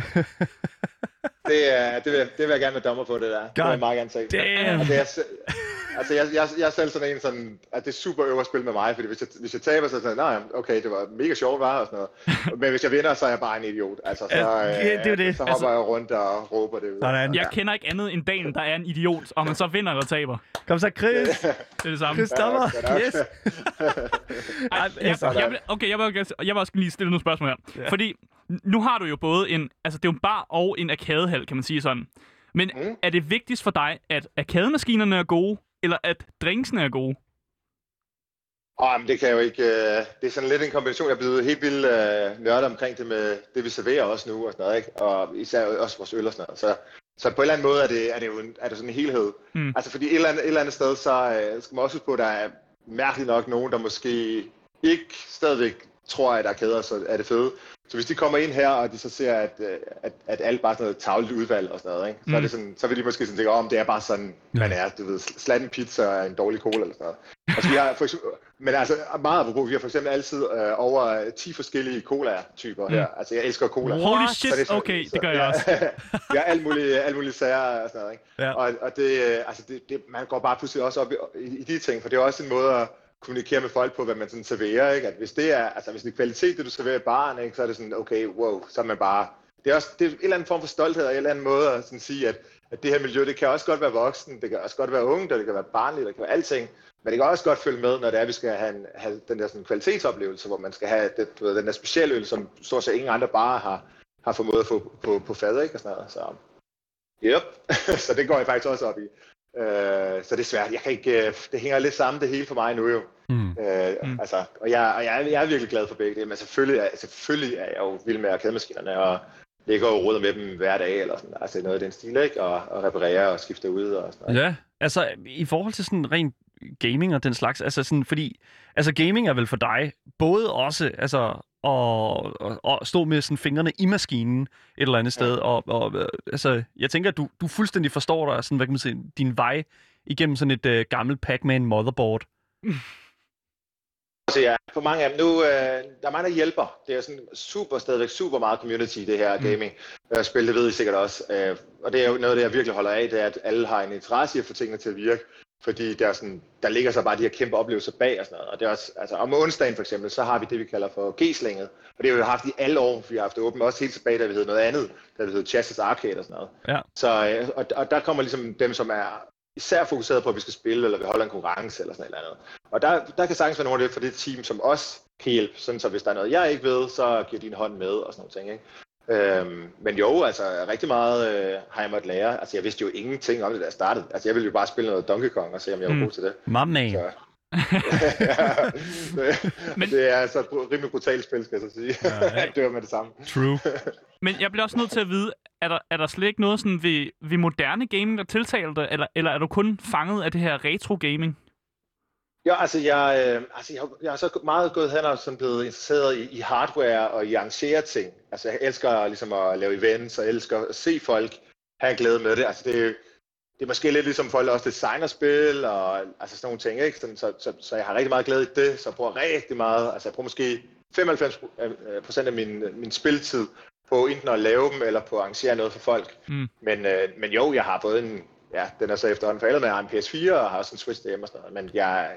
det, øh, det, vil, det vil jeg gerne være dommer på, det der. God. Det vil jeg meget gerne sige. Damn! Altså, jeg, altså, jeg, jeg, jeg er selv sådan en, sådan, at det er super øver at spille med mig, fordi hvis jeg, hvis jeg taber, så er sådan, nej, okay, det var mega sjovt, var og sådan noget. Men hvis jeg vinder, så er jeg bare en idiot. Altså, så, øh, ja, det er det. Så hopper altså, jeg rundt og råber det. Sådan. Jeg kender ikke andet end dagen, der er en idiot, og man så vinder eller taber. Kom så, Chris! Det er det samme. Kristoffer! Yes! Ej, jeg, jeg, okay, jeg vil, jeg vil også lige stille nogle spørgsmål her. Ja. Fordi... Nu har du jo både en, altså det er jo en bar og en arkadehal, kan man sige sådan. Men mm. er det vigtigst for dig, at arkademaskinerne er gode, eller at drinksene er gode? Åh, oh, men det kan jeg jo ikke. Øh, det er sådan lidt en kombination. Jeg er blevet helt vildt øh, nørdet omkring det med det, vi serverer også nu og sådan noget, ikke? Og især også vores øl og sådan noget. Så, så på en eller anden måde er det, er det jo en, er det sådan en helhed. Mm. Altså fordi et eller andet, et eller andet sted, så øh, skal man også huske på, at der er mærkeligt nok nogen, der måske ikke stadigvæk tror, at arkader så er det fede. Så hvis de kommer ind her, og de så ser, at, at, at alt bare er sådan noget tavligt udvalg og sådan noget, ikke? Så, mm. er det sådan, så vil de måske sådan tænke, om oh, det er bare sådan, ja. man er, du ved, slat en pizza og en dårlig cola eller sådan noget. Altså, vi har for eksempel, men altså, meget apropos, vi har for eksempel altid øh, over ti forskellige cola-typer her. Mm. Altså, jeg elsker cola. Holy shit, så det sådan, okay, så, det gør jeg ja, også. Vi har alt mulige, alt mulige sager og sådan noget, ikke? Ja. Og, og det, altså, det, det, man går bare pludselig også op i, i, i de ting, for det er også en måde at kommunikere med folk på, hvad man sådan serverer, ikke? At hvis det er, altså hvis det er kvalitet, det du serverer i baren, ikke? Så er det sådan, okay, wow, så er man bare, det er også det er en eller anden form for stolthed, og en eller anden måde at sådan sige, at, at det her miljø, det kan også godt være voksen, det kan også godt være ungt, og det kan være barnligt, det kan være alting, men det kan også godt følge med, når det er, at vi skal have, en, have den der sådan kvalitetsoplevelse, hvor man skal have det, du ved, den der specielle øl, som stort set ingen andre barer har, har formået at få på, på, på fadet, ikke? Og sådan noget, så yep, så det går jeg faktisk også op i. Øh, så det er svært. Jeg kan ikke, øh, det hænger lidt sammen det hele for mig nu jo. Mm. Øh, mm. Altså, og jeg, og jeg, jeg er virkelig glad for begge det, men selvfølgelig er, selvfølgelig er jeg jo vild med arkademaskinerne, og ligger og roder med dem hver dag, eller sådan, altså noget af den stil, ikke? Og, og reparerer og skifter ud og sådan noget. Ja, altså i forhold til sådan rent gaming og den slags, altså sådan, fordi, altså gaming er vel for dig, både også, altså... Og, og, og stå med sådan fingrene i maskinen et eller andet sted. Og, og altså, jeg tænker, at du, du fuldstændig forstår dig, sådan, hvad kan man sige, din vej igennem sådan et øh, gammelt Pac-Man motherboard. Så ja, for mange af dem nu, øh, der er mange, der hjælper. Det er sådan super, stadigvæk super meget community, det her gaming. Mm. Spil, det ved I sikkert også. Øh, og det er jo noget, det jeg virkelig holder af, det er, at alle har en interesse i at få tingene til at virke. Fordi der, sådan, der ligger så bare de her kæmpe oplevelser bag og sådan noget. Og det er også, altså, om onsdagen for eksempel, så har vi det, vi kalder for G-slænget. Og det har vi haft i alle år, for vi har haft det åbent også helt tilbage, da vi hed noget andet. Da vi hed Chassis Arcade og sådan noget. Ja. Så, og, og der kommer ligesom dem, som er især fokuseret på, at vi skal spille, eller vi holder en konkurrence eller sådan et eller andet. Og der, der kan sagtens være nogle af det for det team, som også kan hjælpe. Sådan så hvis der er noget, jeg ikke ved, så giver de en hånd med og sådan nogle ting, ikke? Øhm, men jo, altså rigtig meget øh, har jeg måttet lære. Altså jeg vidste jo ingenting om det, da jeg startede. Altså jeg ville jo bare spille noget Donkey Kong og se, om jeg var mm. god til det. Mamma. Så... ja, det, men... det er altså et rimelig brutalt spil, skal jeg så sige. Jeg dør med det samme. True. Men jeg bliver også nødt til at vide, er der, er der slet ikke noget sådan ved, ved moderne gaming, der tiltaler dig, eller, eller er du kun fanget af det her retro gaming? Ja, altså jeg, øh, altså jeg, jeg har så meget gået hen og sådan blevet interesseret i, i hardware og i arrangere ting. Altså jeg elsker ligesom at lave events og elsker at se folk have glæde med det. Altså det, det er måske lidt ligesom folk også designer spil og altså sådan nogle ting, ikke? Sådan, så, så, så jeg har rigtig meget glæde i det, så jeg bruger rigtig meget. Altså jeg bruger måske femoghalvfems procent af min, min spiltid på enten at lave dem eller på at arrangere noget for folk. Mm. Men, øh, men jo, jeg har både en... Ja, den er så efterhånden forældet, men jeg har en P S fire og har også en Switch derhjemme og sådan noget. Men jeg,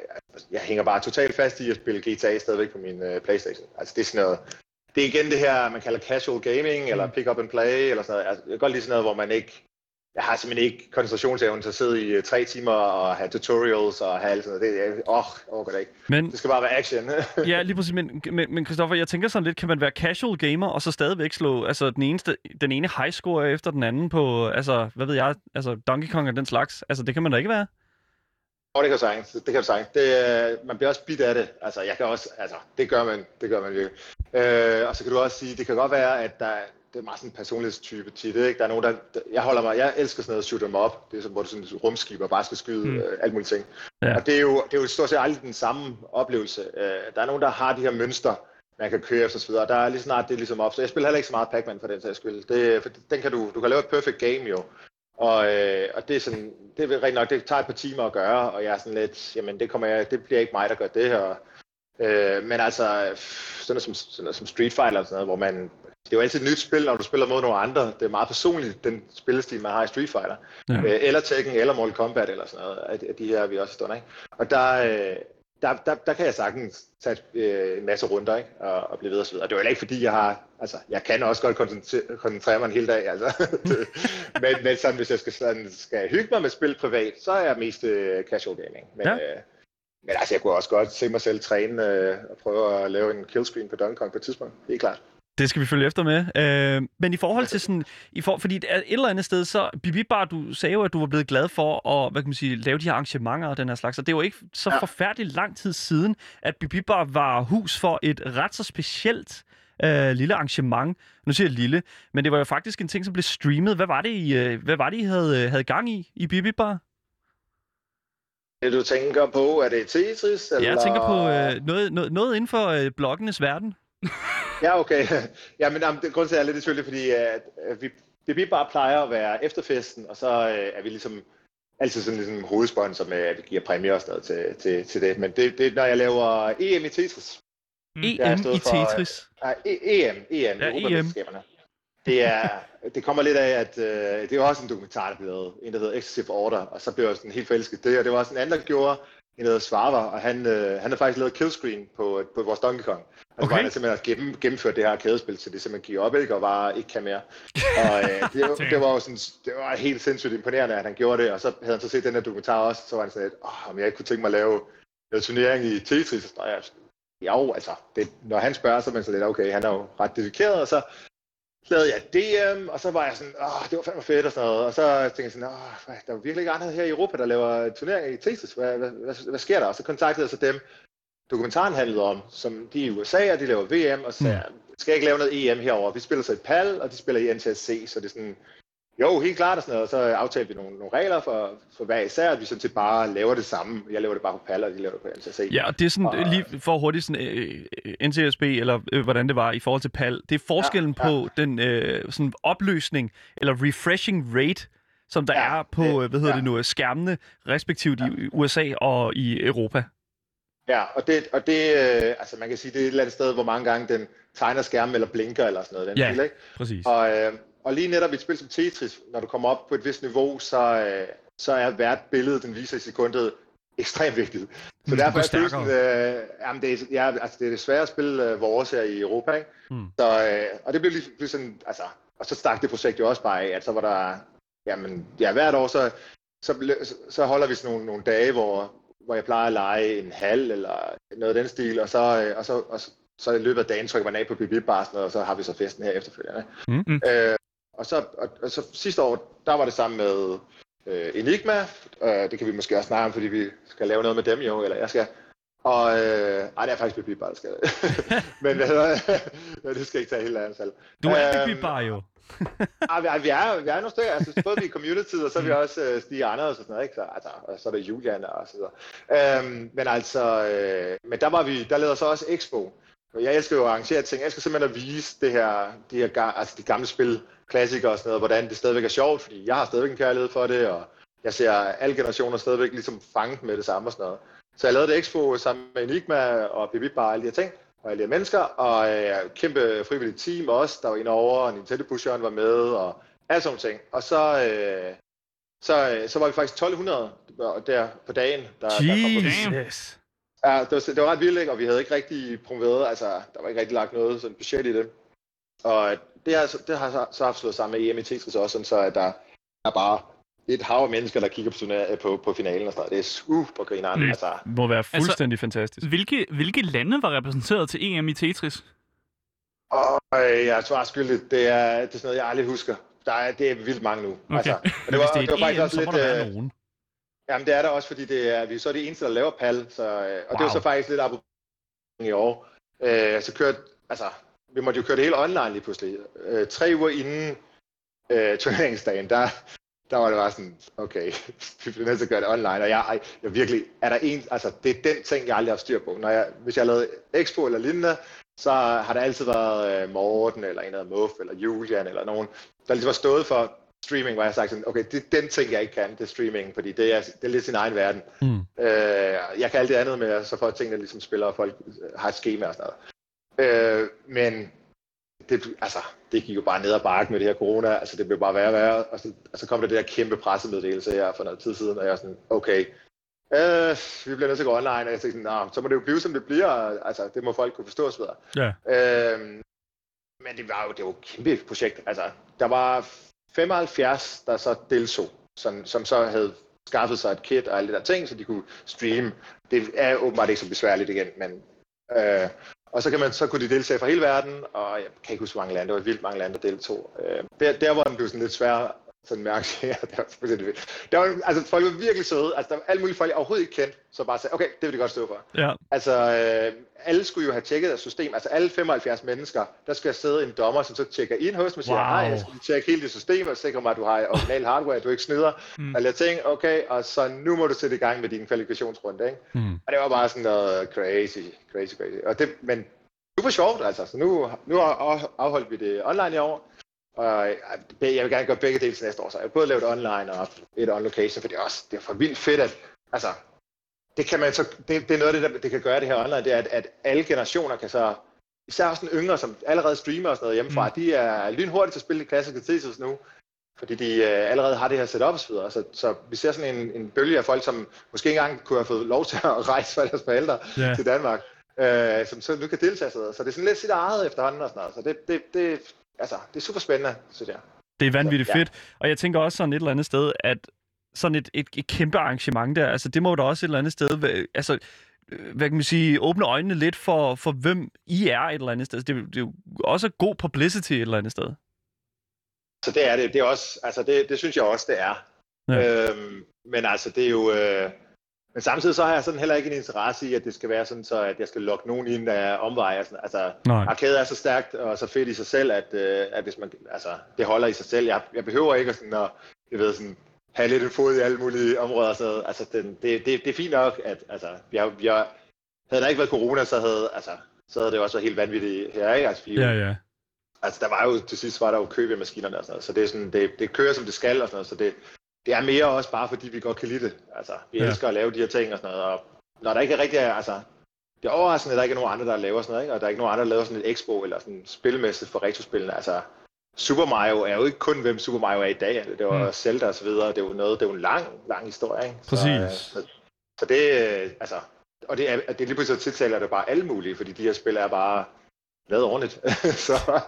jeg hænger bare totalt fast i at spille G T A stadigvæk på min uh, PlayStation. Altså det er sådan noget... Det er igen det her, man kalder casual gaming, mm. eller pick up and play, eller sådan noget. Altså, jeg kan godt lide sådan noget, hvor man ikke... Jeg har simpelthen ikke koncentrationsevnen til at sidde i uh, tre timer og have tutorials og have alt sådan noget. Åh, åh, godt ikke. Det skal bare være action. Ja, lige præcis. Men, men, men Kristoffer, jeg tænker sådan lidt, kan man være casual gamer og så stadigvæk slå altså, den, eneste, den ene highscore efter den anden på, altså, hvad ved jeg, altså Donkey Kong og den slags? Altså, det kan man da ikke være? Åh, det kan du sagtens. Det kan du sagtens. Det, man bliver også bidt af det. Altså, jeg kan også, altså, det gør man, det gør man virkelig. Øh, og så kan du også sige, det kan godt være, at der det er meget sådan en personlighedstype tit, ikke? Der er nogen, der, der... Jeg holder mig... Jeg elsker sådan noget shoot em up. Det er sådan, hvor du sådan et rumskib og bare skal skyde mm. øh, alt muligt ting. Ja. Og det er, jo, det er jo stort set aldrig den samme oplevelse. Øh, der er nogen, der har de her mønstre, man kan køre efter og så videre. Der er lige snart det er ligesom op. Så jeg spiller heller ikke så meget Pac-Man for den sags skyld. Det, for den kan du... Du kan lave et perfect game, jo. Og, øh, og det er sådan... Det er rigtig nok... Det tager et par timer at gøre, og jeg er sådan lidt... Jamen, det kommer jeg... Det bliver ikke mig, der gør det her. Øh, men altså... Sådan noget som, sådan noget som Street Fighter eller sådan noget, hvor man... Det er jo altid et nyt spil, når du spiller mod nogle andre. Det er meget personligt, den spillestil, man har i Street Fighter. Ja. Eller Tekken, eller Mortal Kombat, eller sådan noget. Af de her, vi også står, ikke? Og der, der, der, der kan jeg sagtens tage en masse runder, ikke? Og, og blive ved og så videre. Og det er jo ikke, fordi jeg har... Altså, jeg kan også godt koncentrere, koncentrere mig en hel dag, altså. men men sådan, hvis jeg skal, sådan, skal hygge mig med spil privat, så er jeg mest øh, casual gaming. Men, ja. øh, men altså, jeg kunne også godt se mig selv træne øh, og prøve at lave en killscreen på Donkey Kong på et tidspunkt. Det er klart. Det skal vi følge efter med. Øh, men i forhold til sådan... I for, fordi et eller andet sted, så... Bibibar, du sagde jo, at du var blevet glad for at hvad kan man sige, lave de her arrangementer og den her slags. Og det er jo ikke så ja. forfærdeligt lang tid siden, at Bibibar var hus for et ret så specielt øh, lille arrangement. Nu siger jeg lille, men det var jo faktisk en ting, som blev streamet. Hvad var det, I, øh, hvad var det, I havde, havde gang i i Bibibar? Det du tænker på, er det Tetris? Eller... Ja, jeg tænker på øh, noget, noget, noget inden for øh, bloggenes verden. Ja, okay. Ja, men jamen, det, grunden til, at jeg er lidt i tvivl, fordi at, at vi, det vi bare plejer at være efterfesten, og så øh, er vi ligesom altid sådan ligesom hovedsponsor med, at vi giver præmier og sådan noget til, til, til det. Men det, det er, når jeg laver E M i Tetris. Mm. E M i Tetris? Nej, E M. E M. Ja, E M. Det, er, det kommer lidt af, at øh, det er også en dokumentar, der blev lavet. En, der hedder Excessive Order, og så blev jeg sådan helt forelsket det. Og det var også en anden, der gjorde... En hedder Svarver, og han, øh, han har faktisk lavet killscreen på, på vores Donkey Kong. Altså, okay. Han har simpelthen gennem, gennemført det her kædespil, så det simpelthen gik op, ikke? Og bare ikke kan mere. Og øh, det, det var jo sådan, det var helt sindssygt imponerende, at han gjorde det, og så havde han så set den her dokumentar også, så var han sådan lidt, åh, om jeg ikke kunne tænke mig at lave noget turnering i Tetris, og sådan, ja, jo, altså, det, når han spørger, så er man så lidt, okay, han er jo ret dedikeret, og så lavede jeg D M, og så var jeg sådan, åh, det var fandme fedt og sådan noget. Og så tænkte jeg sådan, åh, der er virkelig ikke andre her i Europa, der laver turneringer i Tetris. Hvad, hvad, hvad, hvad sker der? Og så kontaktede jeg så dem, dokumentaren handlede om, som de er i U S A, og de laver V M, og så sagde, skal jeg ikke lave noget E M herover. Vi spiller så i PAL, og de spiller i N T S C, så det er sådan, jo, helt klart og sådan noget. Og så aftalte vi nogle, nogle regler for, for hver især, at vi sådan set bare laver det samme. Jeg laver det bare på PAL, og de laver det på N T S C. Ja, og det er sådan, og, lige for hurtigt, sådan, øh, N T S B, eller øh, hvordan det var i forhold til PAL, det er forskellen ja, ja. på den øh, sådan opløsning, eller refreshing rate, som der ja, er på, det, hvad hedder ja. det nu, skærmene, respektivt ja. i U S A og i Europa. Ja, og det, og det øh, altså man kan sige, det er et eller andet sted, hvor mange gange den tegner skærmen, eller blinker, eller sådan noget. Den ja, del, ikke? Præcis. Og, øh, Og lige netop i et spil som Tetris, når du kommer op på et vist niveau, så, øh, så er hvert billede, den viser i sekundet, ekstremt vigtigt. Så mm, derfor er følelsen, øh, jamen det, er, ja, altså det er det svære at spille øh, vores her i Europa, ikke? Mm. Så, øh, og det blev lige sådan, altså, og så stak det projekt jo også bare af, at så var der, jamen, ja, hvert år, så, så, så holder vi sådan nogle, nogle dage, hvor, hvor jeg plejer at lege en hal, eller noget af den stil, og så, øh, og så, og så så i løbet af dagen trykker man af på Bibibar, og så har vi så festen her efterfølgende. Mm-hmm. Øh, og, så, og, og så sidste år, der var det sammen med øh, Enigma. Øh, det kan vi måske også snakke om, fordi vi skal lave noget med dem jo, eller jeg skal. Og øh, ej, det er faktisk Bibibar, der skal det. Men hvad hedder jeg? Det skal ikke tage hele andet. Du er øhm, Bibibar jo. Ej, vi er, vi er nogle stykker. Altså, både vi er community, og så er vi også øh, Stig Anders og sådan noget, ikke? Så, altså, og så er der Julian og så videre. Øhm, men altså, øh, men der var vi, der lavede så også Expo. Jeg elsker jo at arrangere ting. Jeg elsker simpelthen at vise det her, de, her, altså de gamle spil, klassikere og sådan noget, hvordan det stadigvæk er sjovt, fordi jeg har stadigvæk en kærlighed for det, og jeg ser alle generationer stadigvæk ligesom fanget med det samme og sådan noget. Så jeg lavede det Expo sammen med Enigma og Bibibar og alle de her ting, og alle de her mennesker, og øh, kæmpe frivilligt team også, der var inde over, og Nintendo-pusheren var med, og alle sådan ting. Og så, øh, så, øh, så var vi faktisk tolv hundrede der på dagen. Der, Jesus! Der ja, det var, det var ret vildt, ikke? Og vi havde ikke rigtig promoveret, altså der var ikke rigtig lagt noget sådan budget i det. Og det har, det har så, så haft slået sammen med E M i Tetris også, sådan så at der er bare et hav af mennesker, der kigger på, turner, på, på finalen og sådan noget. Det er super grineren, mm. altså. Det må være fuldstændig altså, fantastisk. Hvilke, hvilke lande var repræsenteret til E M i Tetris? Åh, jeg tror skyldigt. Det er, det er sådan noget, jeg aldrig husker. Der er, det er vildt mange nu. Okay. Altså, og det var, det er det var E M, også så lidt, må der være nogen. Jamen det er der også, fordi det er, vi er så de eneste, der laver P A L, så, øh, og wow. Det var så faktisk lidt apropos i år. Øh, så kørte, altså, vi måtte jo køre det hele online lige pludselig. Øh, tre uger inden øh, turneringsdagen, der, der var det bare sådan, okay, vi bliver nødt til at gøre det online, og jeg, jeg virkelig, er der en, altså det er den ting, jeg aldrig har styr på. Når jeg, hvis jeg lavede Expo eller lignende, så har der altid været øh, Morten, eller en af Muff, eller Julian, eller nogen, der ligesom har stået for streaming, hvor jeg har sagt sådan, okay, det er den ting, jeg ikke kan, det er streaming, fordi det er, det er lidt sin egen verden. Mm. Øh, jeg kan alt det andet med, så får tingene ligesom spiller, og folk har et schema og sådan noget. Øh, men det, altså, det gik jo bare ned ad bakken med det her corona, altså det blev bare værre og værre, og så, og så kom der det her kæmpe pressemeddelelse her for noget tid siden, og jeg var sådan, okay, øh, vi bliver nødt til at gå online, og jeg tænkte sådan, så må det jo blive, som det bliver, altså det må folk kunne forstå os bedre. Yeah. Øh, men det var jo, det var jo et kæmpe projekt, altså der var femoghalvfjerds, der så deltog, som, som så havde skaffet sig et kit og alle de der ting, så de kunne streame. Det er åbenbart ikke så besværligt igen, men øh, og så, kan man, så kunne de deltage fra hele verden, og jeg kan ikke huske, hvor mange lande, det var vildt mange lande, der deltog. Øh, der, der var den blev sådan lidt svær, sådan mærke, ja, det var fuldstændig vildt. Der var, altså, folk var virkelig søde, altså der var alle mulige folk, jeg overhovedet ikke kendte, så bare sagde, okay, det vil de godt stå for. Ja. Altså, øh, alle skulle jo have tjekket deres system, altså alle femoghalvfjerds mennesker, der skal sidde en dommer, som så tjekker ind hos mig og siger, nej, wow. Jeg skal tjekke hele dit system, og sikre mig, at du har original hardware, at du ikke snyder, mm. og jeg tænkte, okay, og så nu må du sætte i gang med din kvalifikationsrunde, ikke? Mm. Og det var bare sådan noget crazy, crazy, crazy. Og det, men det var sjovt, altså, så nu, nu afholdt vi det online i år. Og jeg vil gerne gøre begge dele til næste år, så jeg vil både lave det online og et on-location, for det er også det er for vildt fedt, at altså, det, kan man så, det, det er noget af det, der det kan gøre det her online, det er, at, at alle generationer kan så, især også den yngre, som allerede streamer og sådan noget hjemmefra, mm. de er lynhurtigt til at spille de klassiske titles nu, fordi de øh, allerede har det her setup og så videre, så, så vi ser sådan en, en bølge af folk, som måske ikke engang kunne have fået lov til at rejse for deres forældre yeah. til Danmark, øh, som så nu kan deltage sig. Så det er sådan lidt sit eget efterhånden og sådan noget, så det, det, det altså, det er super spændende, synes jeg. Det er vanvittigt fedt. Og jeg tænker også sådan et eller andet sted, at sådan et, et, et kæmpe arrangement der, altså det må da også et eller andet sted, altså, hvad kan man sige, åbne øjnene lidt for, for hvem I er et eller andet sted. Det, det er jo også god publicity et eller andet sted. Så det er det. Det er også, altså det, det synes jeg også, det er. Ja. Øhm, men altså, det er jo... Øh... Men samtidig så har jeg sådan heller ikke en interesse i, at det skal være sådan, så at jeg skal lokke nogen ind af omveje. Altså, arcade er så stærkt og så fedt i sig selv, at, at hvis man, altså, det holder i sig selv. Jeg, jeg behøver ikke at, sådan, at jeg ved, sådan, have lidt en fod i alle mulige områder. Så, altså, den, det, det, det er fint nok, at altså, jeg, jeg, havde der ikke været corona, så havde, altså, så havde det også været helt vanvittigt her. Ikke? Altså, fordi, ja, ja. Altså, der var jo til sidst var der jo kø ved maskinerne og sådan noget, så det, er sådan, det, det kører, som det skal og sådan noget, så det... Det er mere også bare, fordi vi godt kan lide det. Altså, vi ja. elsker at lave de her ting og sådan noget. Og når der ikke er rigtig, altså... Det er overraskende, at der ikke er nogen andre, der laver sådan noget, ikke? Og der er ikke nogen andre, der laver sådan et expo eller sådan en spilmesse for retrospillene. Altså, Super Mario er jo ikke kun, hvem Super Mario er i dag. Det var mm. Zelda og så videre. Det er jo noget, det er jo en lang, lang historie, ikke? Så, præcis. Så, så det, altså... Og det er, det er lige pludselig tiltaler det bare alle mulige, fordi de her spil er bare... lavet ordentligt. Så...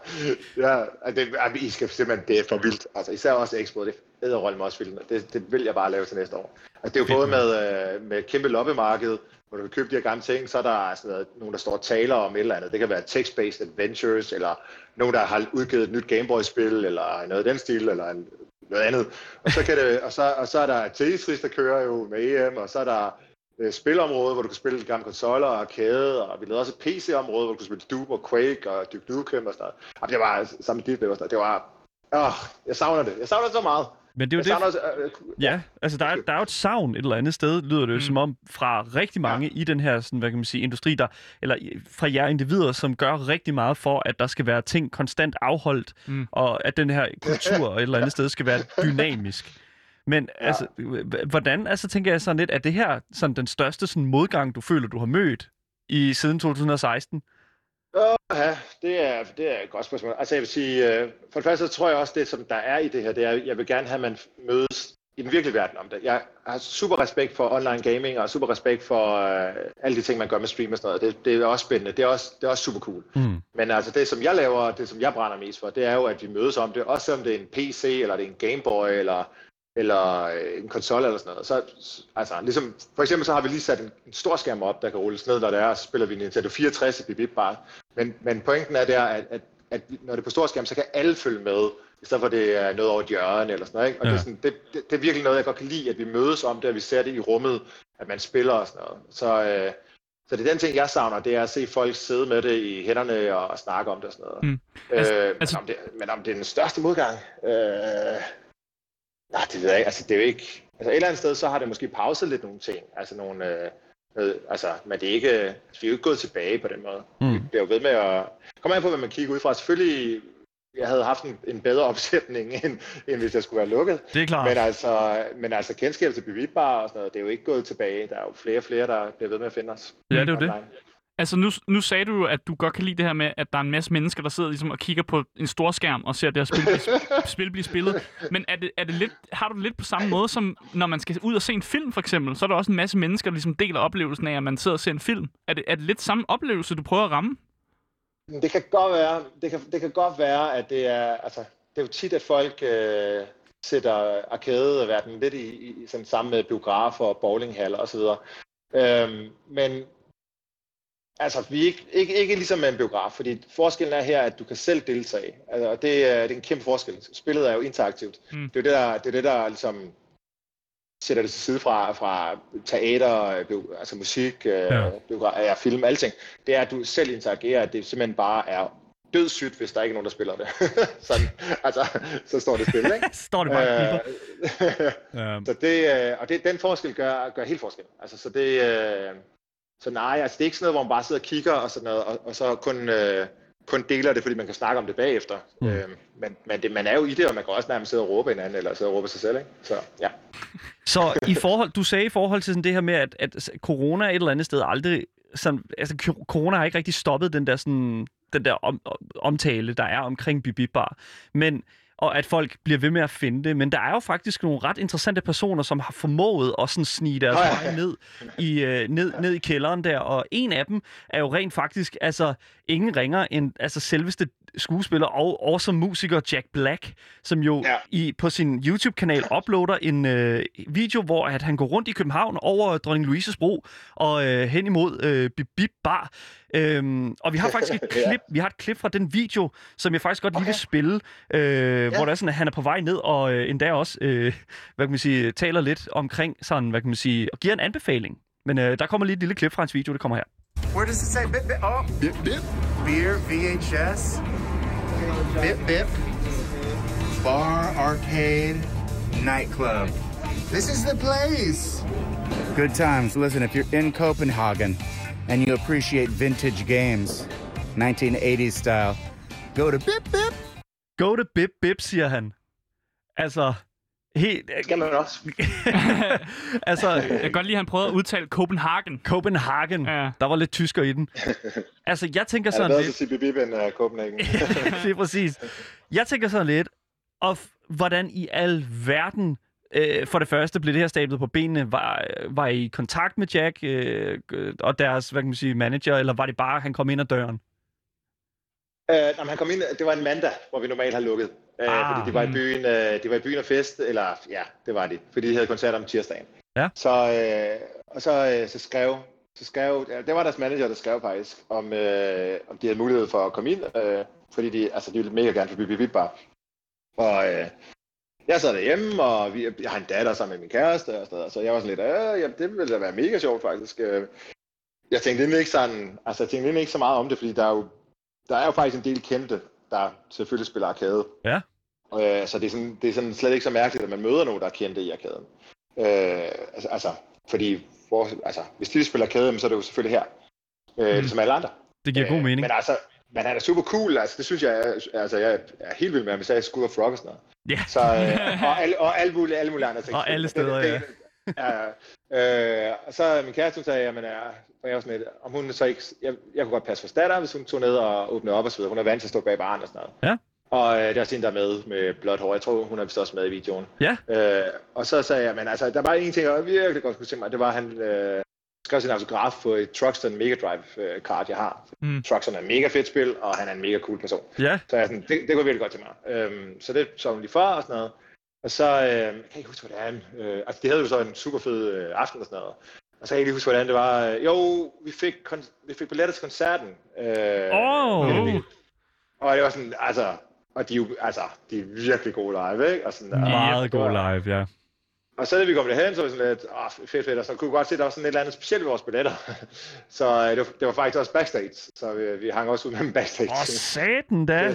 Ja, det, I skal simpelthen... Det er for vildt. Altså, især også Expo, det æderrolle med også, det, det vil jeg bare lave til næste år. Altså, det er jo fedt, både med, øh, med et kæmpe loppemarked, hvor du kan købe de her gamle ting, så er der sådan noget, nogen, der står og taler om et eller andet. Det kan være text-based adventures, eller nogen, der har udgivet et nyt Gameboy-spil, eller noget af den stil, eller en, noget andet. Og så, kan det, og, så, og så er der Tetris, der kører jo med E M, og så er der øh, spilområde, hvor du kan spille gamle konsoller og arcade, og vi lavede også et P C-område, hvor du kan spille Doom og Quake og Duke Nukem og sådan noget. Det var samme dit, det var sådan noget. Oh, jeg savner det. Jeg savner det så meget. Men det er jo det. Også, øh, øh, ja, altså der er, der er jo et savn et eller andet sted, lyder det jo mm. som om, fra rigtig mange ja. i den her, sådan, hvad kan man sige, industri, der, eller fra jer individer, som gør rigtig meget for, at der skal være ting konstant afholdt, mm. og at den her kultur et eller andet sted skal være dynamisk. Men ja. altså, hvordan, altså tænker jeg sådan lidt, er det her sådan den største sådan, modgang, du føler, du har mødt i siden to tusind og seksten? Ja, det er, det er et godt spørgsmål. Altså jeg vil sige, øh, for det første så tror jeg også, det som der er i det her, det er, jeg vil gerne have, at man mødes i den virkelige verden om det. Jeg har super respekt for online gaming, og super respekt for øh, alle de ting, man gør med stream og sådan noget. Det, det er også spændende, det er også, det er også super cool. Mm. Men altså det, som jeg laver, og det, som jeg brænder mest for, det er jo, at vi mødes om det. Også om det er en P C, eller det er en Gameboy, eller, eller en konsol eller sådan noget. Så, altså, ligesom, for eksempel så har vi lige sat en, en stor skærm op, der kan rulles ned, når det er, og så spiller vi Nintendo fireogtres i Bibibar. Men, men pointen er der, at, at, at når det er på stor skærm, så kan alle følge med, i stedet for at det er noget over hjørnet eller sådan noget. Ikke? Og ja. det, er sådan, det, det, det er virkelig noget, jeg godt kan lide, at vi mødes om det, og vi ser det i rummet, at man spiller og sådan noget. Så, øh, så det er den ting, jeg savner, det er at se folk sidde med det i hænderne og, og snakke om det og sådan noget. Mm. Altså, øh, altså... Men, om det, men om det er den største modgang? Øh... Nej, det ved jeg ikke. Altså, det er jo ikke... Altså, et eller andet sted, så har det måske pauset lidt nogle ting. Altså, nogle... Øh... Altså, men det er ikke, altså, vi er jo ikke gået tilbage på den måde. Mm. Vi bliver jo ved med at... Kom an på, hvad man kigger ud fra. Selvfølgelig, jeg havde haft en, en bedre opsætning, end, end hvis jeg skulle være lukket. Det er klart. Men altså, men altså kendskab til Bibibar og sådan noget, det er jo ikke gået tilbage. Der er jo flere og flere, der bliver ved med at finde os. Ja, det er jo det. Altså, nu, nu sagde du jo, at du godt kan lide det her med, at der er en masse mennesker, der sidder ligesom og kigger på en stor skærm og ser det her spil blive, spil blive spillet. Men er det, er det lidt, har du det lidt på samme måde, som når man skal ud og se en film, for eksempel? Så er der også en masse mennesker, der ligesom deler oplevelsen af, at man sidder og ser en film. Er det, er det lidt samme oplevelse, du prøver at ramme? Det kan godt være, det kan, det kan godt være at det er... Altså, det er jo tit, at folk... Øh... sætter arcade-verdenen lidt i, i sådan, sammen med biografer og bowlinghaller osv. Øhm, men altså, vi er ikke, ikke, ikke ligesom med en biograf, fordi forskellen er her, at du kan selv deltage. Altså, og det, det er en kæmpe forskel. Spillet er jo interaktivt. Mm. Det er det, der, det er det, der ligesom sætter det til side fra, fra teater, bio, altså musik, ja. øh, biograf, ja, film, alting. Det er, at du selv interagerer, at det simpelthen bare er dødssygt, hvis der ikke er nogen, der spiller det. Sådan, altså, så står det stille, ikke? Står det bare øh, så det, og det, den forskel gør, gør helt forskel. Altså, så det, øh, så nej, altså, det er ikke sådan noget, hvor man bare sidder og kigger og sådan noget, og, og så kun, øh, kun deler det, fordi man kan snakke om det bagefter. Mm. Øh, men men det, man er jo i det, og man kan også nærmest sidde og råbe hinanden, eller sidde og råbe sig selv, ikke? Så, ja. Så i forhold, du sagde i forhold til sådan det her med, at, at corona et eller andet sted aldrig, sådan, altså corona har ikke rigtig stoppet den der sådan, den der om, omtale, der er omkring Bibibar, men og at folk bliver ved med at finde det, men der er jo faktisk nogle ret interessante personer, som har formået at sådan snige deres vej oh, ja. ned, i, øh, ned, ned i kælderen der, og en af dem er jo rent faktisk, altså ingen ringer end altså selveste skuespiller og awesome musiker Jack Black, som jo ja. i, på sin YouTube-kanal uploader en øh, video, hvor at han går rundt i København over Dronning Louises Bro og øh, hen imod øh, Bibibar. Øhm, og vi har faktisk et klip, ja. vi har et klip fra den video, som jeg faktisk godt okay. lige vil spille, øh, ja. hvor der er sådan, at han er på vej ned og øh, endda også, øh, hvad kan man sige, taler lidt omkring sådan, hvad kan man sige, og giver en anbefaling. Men øh, der kommer lige et lille klip fra hans video, det kommer her. Where does it say bip bip? Oh, bip bip. Beer, V H S, bip bip, bar, arcade, nightclub. This is the place. Good times. Listen, if you're in Copenhagen and you appreciate vintage games, nineteen eighties style, go to bip bip. Go to bip bip, siger han. Altså... Helt... Skal man også. Altså, jeg kan godt lide, at han prøvede at udtale Copenhagen. Copenhagen. Ja. Der var lidt tysker i den. Altså, jeg tænker sådan lidt... Ja, det er bedre lidt... at sige Bibi end uh, Copenhagen. Det er præcis. Jeg tænker sådan lidt, og f- hvordan i al verden, øh, for det første, blev det her stablet på benene. Var, var I i kontakt med Jack øh, og deres, hvad kan man sige, manager, eller var det bare, han kom ind ad døren? Øh, når han kom ind, det var en mandag, hvor vi normalt har lukket. Øh, ah, fordi det var, i byen, øh, det var i byen og fest, eller ja, det var det, fordi de havde koncert om tirsdagen. Ja. Så, øh, og så, øh, så skrev, så skrev ja, det var deres manager, der skrev faktisk, om, øh, om de havde mulighed for at komme ind, øh, fordi de, altså, de ville mega gerne forbi Bibibar. Og øh, jeg sad derhjemme, og vi, jeg har en datter sammen med min kæreste, og sådan, så jeg var sådan lidt, øh, jamen, det ville da være mega sjovt faktisk. Jeg tænkte egentlig ikke, sådan, altså, jeg tænkte egentlig ikke så meget om det, fordi der er jo, der er jo faktisk en del kendte, der selvfølgelig spiller arcade. Ja. Øh, så det er, sådan, det er sådan slet ikke så mærkeligt, at man møder nogen, der er kendte i arcaden. Øh, altså, altså, fordi for, altså, hvis de spiller arcade, så er det jo selvfølgelig her, øh, mm. som alle andre. Det giver øh, god mening. Men altså, men han er super cool, altså, det synes jeg, altså, jeg er helt vild med, hvis jeg er Skud og Frog og sådan noget. Yeah. Så, øh, og alle, og alle, mulige, alle mulige andre ting. Og alle steder, det, det, ja. Ja, øh, og så min kæreste, hun sagde, jamen, jeg, jeg var sådan lidt, om hun så ikke, jeg, jeg kunne godt passe for statter, hvis hun tog ned og åbnede op og så videre. Hun er vant til at stå bag baren og sådan noget. Ja. Og øh, det er også en, der er med med blåt hår. Jeg tror, hun er vist også med i videoen. Ja. Øh, og så sagde jeg, men altså, der var en ting, jeg virkelig godt kunne tænke mig. Det var, at han øh, skrev sin autograf på et Truxton Mega Drive-kart, jeg har. Mm. Truxton er et mega fedt spil, og han er en mega cool person. Ja. Så jeg sådan, det, det kunne jeg virkelig godt tænke mig. Øh, så det så hun lige for og sådan noget. Og så, øh, jeg kan ikke huske, hvordan, øh, altså det havde jo så en super fed øh, aften og sådan noget, og så kan jeg ikke huske, hvordan det var, øh, jo, vi fik, kon- vi fik billetter til koncerten, øh, oh. og det var sådan, altså, og de er jo, altså, de er virkelig gode live, ikke? Og sådan, og meget gode live, ja. Og så da vi kom derhen, så var det sådan lidt, åh, oh, fedt, fedt, og så kunne vi godt se, der var sådan et eller andet specielt ved vores billetter. Så øh, det, var, det var faktisk også backstage, så vi, vi hang også ud med en backstage. Åh, oh, satan da!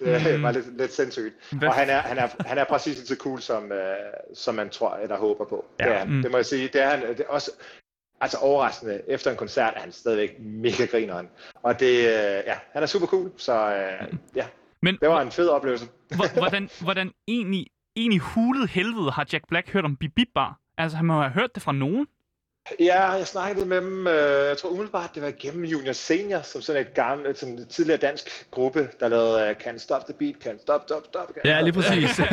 Det, det mm. var lidt, lidt sindssygt. Hvad? Og han er, han, er, han er præcis lige så cool, som, øh, som man tror eller håber på. Ja. Det, er, mm. det må jeg sige, det er han det er også, altså overraskende. Efter en koncert er han stadigvæk mega grineren. Og det, øh, ja, han er super cool, så øh, mm. ja, men, det var en fed oplevelse. Hvordan, hvordan egentlig... Egentlig hulet helvede har Jack Black hørt om Bibibar. Altså, han må have hørt det fra nogen. Ja, jeg snakkede med dem, øh, jeg tror umiddelbart, det var gennem Junior Senior, som sådan et gammelt, som en tidligere dansk gruppe, der lavede uh, Can't Stop the Beat, Can't Stop, Stop, Stop. Ja, lige præcis. øh, Den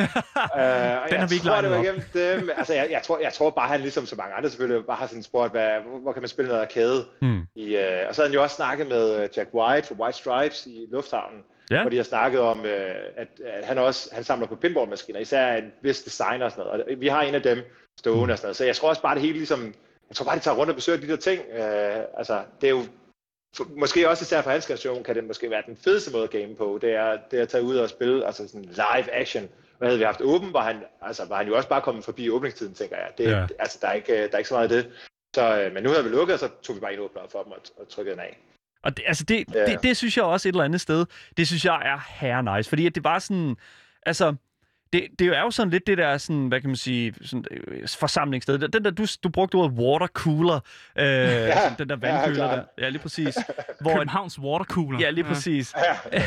har vi ikke tror, det var gennem dem. Altså, jeg, jeg, tror, jeg tror bare, han ligesom så mange andre selvfølgelig, bare har sådan spurgt, hvad, hvor, hvor kan man spille noget arcade? Hmm. I, øh, og så havde han jo også snakket med Jack White fra White Stripes i lufthavnen. Yeah. Fordi jeg snakkede om, øh, at, at han også han samler på pinballmaskiner, især en vis designer og sådan noget. Og vi har en af dem stående og sådan noget. Så jeg tror også bare, det hele ligesom... Jeg tror bare, de tager rundt og besøger de der ting. Øh, altså, det er jo... For, måske også især for hans generation kan det måske være den fedeste måde at game på. Det er, det er at tage ud og spille altså sådan live action. Hvad havde vi haft åben, hvor han, altså, var han jo også bare kommet forbi åbningstiden, tænker jeg. Det, yeah. Altså, der er, ikke, der er ikke så meget af det. Så, øh, men nu havde vi lukket, og så tog vi bare en åbner for dem og, og trykkede den af. Og det, altså det, yeah. det, det synes jeg også et eller andet sted, det synes jeg er herre nice, fordi at det bare sådan, altså, det, det er jo sådan lidt det der, sådan, hvad kan man sige, sådan, forsamlingssted. Den der, du, du brugte ordet watercooler, øh, ja, sådan, den der vandkøler ja, der. Ja, lige præcis. Hvor Københavns watercooler. Ja, lige præcis. Ja.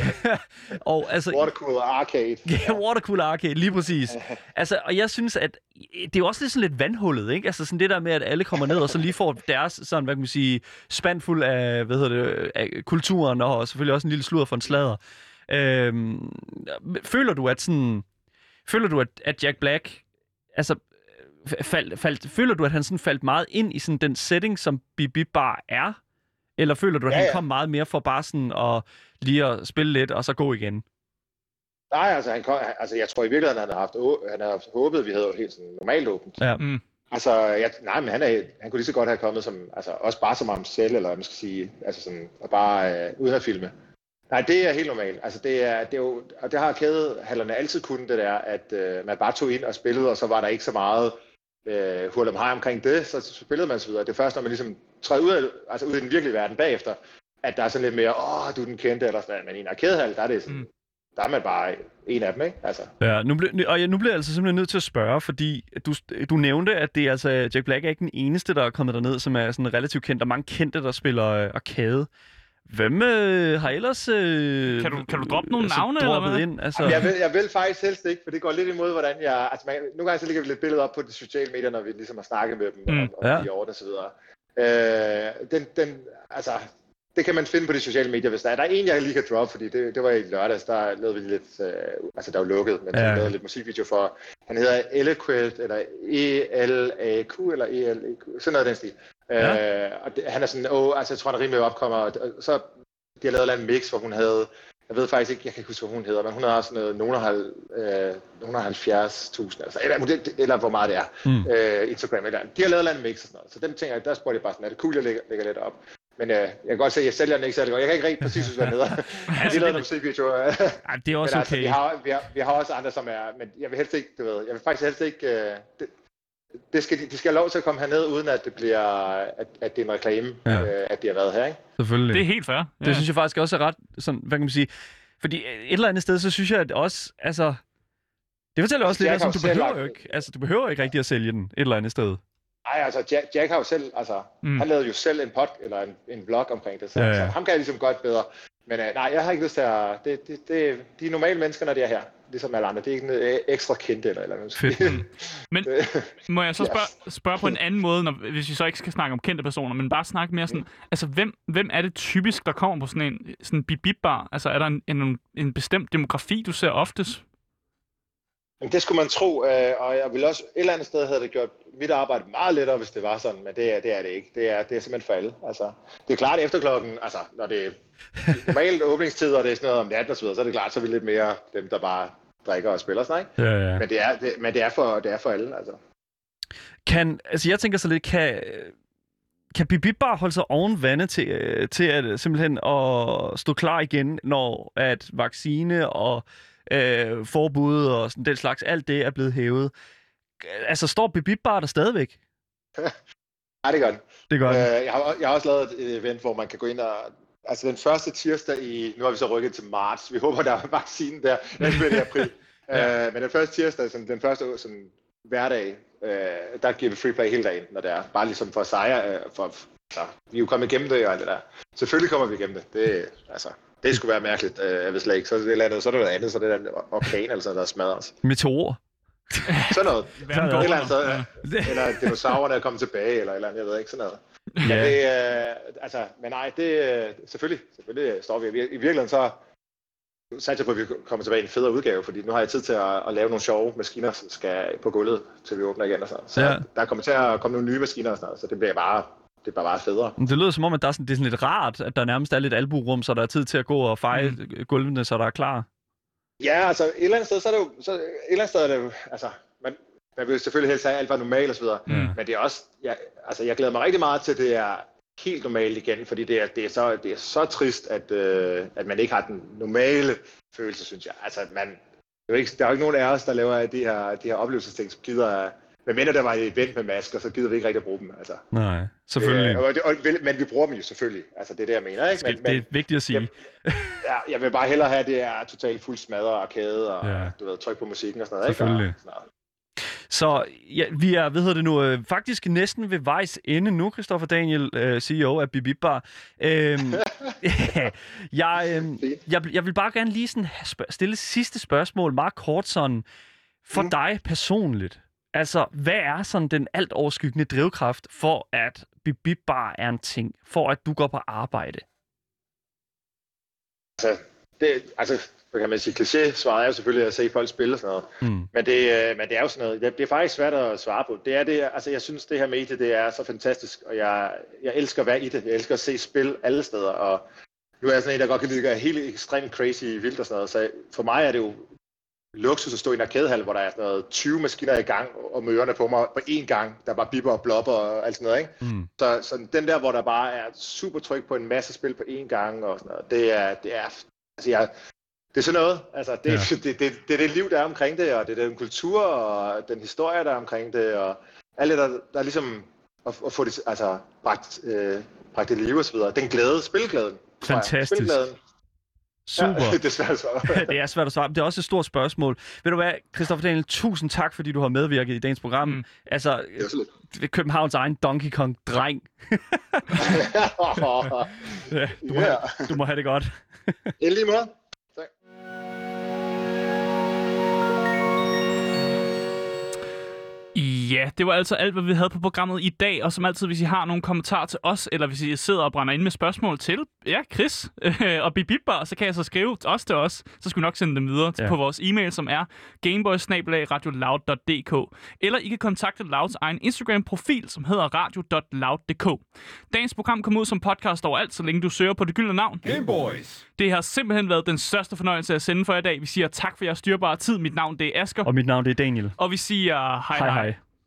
og, altså, watercooler arcade. Ja, watercooler arcade, lige præcis. Altså, og jeg synes, at det er også lidt sådan lidt vandhullet, ikke? Altså sådan det der med, at alle kommer ned og så lige får deres, sådan, hvad kan man sige, spand fuld af, hvad hedder det, af kulturen, og selvfølgelig også en lille sludder for en sladder. Øh, føler du, at sådan... Føler du, at, at Jack Black, altså, fald, fald, føler du, at han sådan faldt meget ind i sådan den setting, som Bibibar er? Eller føler du, at ja, ja. han kom meget mere for bare sådan at lige at spille lidt, og så gå igen? Nej, altså, han kom, altså jeg tror i virkeligheden, han havde haft, han havde haft håbet, at vi havde jo helt sådan normalt åbent. Ja. Mm. Altså, jeg, nej, men han, er, han kunne lige så godt have kommet som, altså, også bare som ham selv, eller man skal sige, altså sådan, og bare øh, uden at filme. Nej, det er helt normalt. Altså, det er, det er jo, og det har kædehallerne altid kunnet, det der, at øh, man bare tog ind og spillede, og så var der ikke så meget øh, hul om hej omkring det, så spillede man så videre. Det er først, når man ligesom træder ud, af, altså ud i den virkelige verden bagefter, at der er sådan lidt mere, åh, du er den kendte, eller sådan, men i en arcadehal, der er det sådan, mm. der er man bare en af dem, ikke? Altså. Ja, nu ble, og jeg, nu bliver jeg altså simpelthen nødt til at spørge, fordi du, du nævnte, at det, altså, Jack Black er ikke den eneste, der er kommet derned, som er sådan relativt kendt, og mange kendte, der spiller øh, arcade. Hvem øh, har ellers... Øh, kan, du, kan du droppe nogle altså, navne, eller hvad? Ind, altså... jeg, vil, jeg vil faktisk helst ikke, for det går lidt imod, hvordan jeg... Altså, man, nogle gange så ligger vi lidt billeder op på de sociale medier, når vi ligesom har snakket med dem, mm, og, ja. og de orden og så videre. Øh, den, den, altså, det kan man finde på de sociale medier, hvis der er. Der er en, jeg lige kan droppe, fordi det, det var i lørdags, der lavede vi lidt... Øh, altså, der var lukket, men ja. der lavede lidt musikvideo for... Han hedder Elequid, eller E L A Q, eller E L E Q, sådan noget den stil. Ja. Øh, og det, han er sådan, åh, altså jeg tror, han er rimelig opkommer, og, og så de har lavet en mix, hvor hun havde Jeg ved faktisk ikke, jeg kan ikke huske, hvad hun hedder, men hun har også noget, nogen har, øh, nogen har halvfjerds tusind, altså, eller, eller, eller hvor meget det er, mm. øh, Instagram eller andet. De har lavet en mix og sådan noget, så dem tænker jeg, der spurgte jeg bare sådan, er det cool, jeg lægger, lægger lidt op. Men øh, jeg kan godt se, at jeg sælger den ikke særlig godt. Jeg kan ikke rigtig præcis huske, hvad den hedder. altså, det er noget musikvideoer. Det er også men, altså, okay. Vi har, vi, har, vi har også andre, som er, men jeg vil helst ikke, du ved, jeg vil faktisk helst ikke, øh, det, det skal, de skal have lov til at komme herned, uden at det bliver, at, at det er en reklame, ja. øh, at de har været her, ikke? Selvfølgelig. Det er helt fair. Det ja. synes jeg faktisk også er ret, sådan, hvad kan man sige, fordi et eller andet sted, så synes jeg, at også, altså, det fortæller også altså, lidt, altså, du behøver jo ikke, altså, du behøver ikke rigtig at sælge den et eller andet sted. Nej, altså Jack, Jack har jo selv, altså, mm. han lavede jo selv en pod, eller en, en vlog omkring det, så, ja, ja. så ham kan jeg ligesom godt bedre. Men øh, nej, jeg har ikke lyst til at, det, det, det, de er normale mennesker, når de er her, ligesom alle andre. Det er ikke noget ekstra kendte eller eller noget. Fedt. Men må jeg så spørge, spørge på en anden måde, når, hvis vi så ikke skal snakke om kendte personer, men bare snakke mere sådan, mm. altså hvem, hvem er det typisk, der kommer på sådan en sådan Bibibar? Altså er der en, en, en bestemt demografi, du ser oftest? Det skulle man tro, øh, og jeg ville også et eller andet sted havde det gjort mit arbejde meget lettere, hvis det var sådan, men det er det, er det ikke. Det er, det er simpelthen for alle. Altså, det er klart efter klokken, altså når det er normalt åbningstid, og det er sådan noget om natten og så videre, så er det klart, så er vi lidt mere dem, der bare drikker og spiller sådan, ikke? Ja, ja. Men, det er, det, men det, er for, det er for alle, altså. Kan, altså jeg tænker så lidt, kan, kan Bibibar holde sig oven vande til, til at simpelthen at stå klar igen, når at vaccine og Øh, forbud og sådan den slags, alt det er blevet hævet. Altså, står Bibibar der stadigvæk? Nej, det gør den. Det gør den. Øh, jeg, har, jeg har også lavet et event, hvor man kan gå ind og... Altså, den første tirsdag i... Nu har vi så rykket til marts. Vi håber, der er vaccinen der. Den bliver i april. ja. øh, men den første tirsdag, sådan, den første sådan, hverdag, øh, der giver vi free play hele dagen, når det er. Bare ligesom for at sejre. Øh, for, så. Vi er jo kommet igennem det og alt det der. Selvfølgelig kommer vi igennem det. Det altså... Det skulle være mærkeligt, øh, hvis ikke. Så er det andet, så er det noget andet, så er det der orkan eller sådan der smadrer os. Meteor. Sådan noget. Sådan noget. Eller, andet, ja. eller dinosaurerne er kommet tilbage, eller, eller jeg ved ikke, sådan noget. Ja. Men, det, øh, altså, men nej, det selvfølgelig, selvfølgelig står vi. I virkeligheden så satte jeg på, at vi kommer tilbage i en federe udgave, fordi nu har jeg tid til at, at lave nogle sjove maskiner, som skal på gulvet, til vi åbner igen og sådan. Så ja. Der kommer til at komme nogle nye maskiner og sådan noget, så det bliver bare... Det er bare meget federe. Det lyder som om, at der er sådan, det er sådan lidt rart, at der nærmest er lidt alburum, så der er tid til at gå og feje mm. gulvene, så der er klar. Ja, altså et eller andet sted, så er det jo... Så, et eller andet sted er det jo... Altså, man, man vil selvfølgelig helst have alt var normalt og så videre. Mm. Men det er også... Jeg, altså, jeg glæder mig rigtig meget til, det er helt normalt igen, fordi det er, det er, så, det er så trist, at, øh, at man ikke har den normale følelse, synes jeg. Altså, man... Det er jo ikke, der er jo ikke nogen af os, der laver de her, de her oplevelsesting, som gider... Men mindre der var et event med masker, så gider vi ikke rigtig at bruge dem. Altså. Nej, selvfølgelig. Øh, og det, og, men vi bruger dem jo selvfølgelig. Altså, det er det, jeg mener. Ikke? Men, det er men, vigtigt at sige. Jeg, jeg vil bare hellere have, at det er totalt fuld smadret og arkade og ja. du ved, tryk på musikken og sådan noget. Selvfølgelig. Ikke? Og, så ja, vi er, ved det nu, øh, faktisk næsten ved vejs ende nu, Kristoffer Daniel, øh, C E O af Bibibar. Øhm, jeg, øh, jeg, jeg vil bare gerne lige sådan stille sidste spørgsmål, Mark Kortson, for mm. dig personligt. Altså, hvad er sådan den alt overskyggende drivkraft for, at Bibibar er en ting? For, at du går på arbejde? Altså, det, altså kan man sige, kliché-svaret er jo selvfølgelig at se folk spille og sådan noget. Mm. Men, det, men det er jo sådan noget, det, det er faktisk svært at svare på. Det er det, altså jeg synes, det her medie, det er så fantastisk, og jeg, jeg elsker at være i det. Jeg elsker at se spil alle steder, og nu er jeg sådan en, der godt kan lide at gøre helt ekstremt crazy vildt og sådan noget. Så for mig er det jo luksus at stå i en arkadehal, hvor der er sådan noget tyve maskiner i gang, og mørerne på mig på én gang, der bare bipper og blopper og alt sådan noget, ikke? Mm. Så, så den der, hvor der bare er super tryk på en masse spil på én gang, og sådan noget, det er, det er, altså jeg, det er sådan noget, altså det, ja. det, det, det, det er det liv, der er omkring det, og det er den kultur, og den historie, der er omkring det, og alt det, der, der er ligesom at, at få det, altså bragt, øh, bragt det liv og så videre. Den glæde, spilglæden. Fantastisk. Spilglæden. Super. Ja, det er svært svar. Det er svært at svare. Det er også et stort spørgsmål. Ved du hvad, Kristoffer Daniel, tusind tak, fordi du har medvirket i dagens program. Mm. Altså, Københavns egen Donkey Kong-dreng. ja, du, må, yeah. du må have det godt. I lige måde. Tak. Ja, det var altså alt, hvad vi havde på programmet i dag. Og som altid, hvis I har nogle kommentarer til os, eller hvis I sidder og brænder ind med spørgsmål til, ja, Chris og Bibibar, så kan jeg så skrive også til os. Så skal vi nok sende dem videre ja. på vores e-mail, som er gameboys snabel-a radio loud punktum d k. Eller I kan kontakte Louds egen Instagram-profil, som hedder radio punktum loud punktum d k. Dagens program kommer ud som podcast overalt, så længe du søger på det gyldne navn. Gameboys! Det har simpelthen været den største fornøjelse at sende for i dag. Vi siger tak for jeres styrbare tid. Mit navn det er Asger. Og mit navn det er Daniel. Og vi siger hej hej. hej.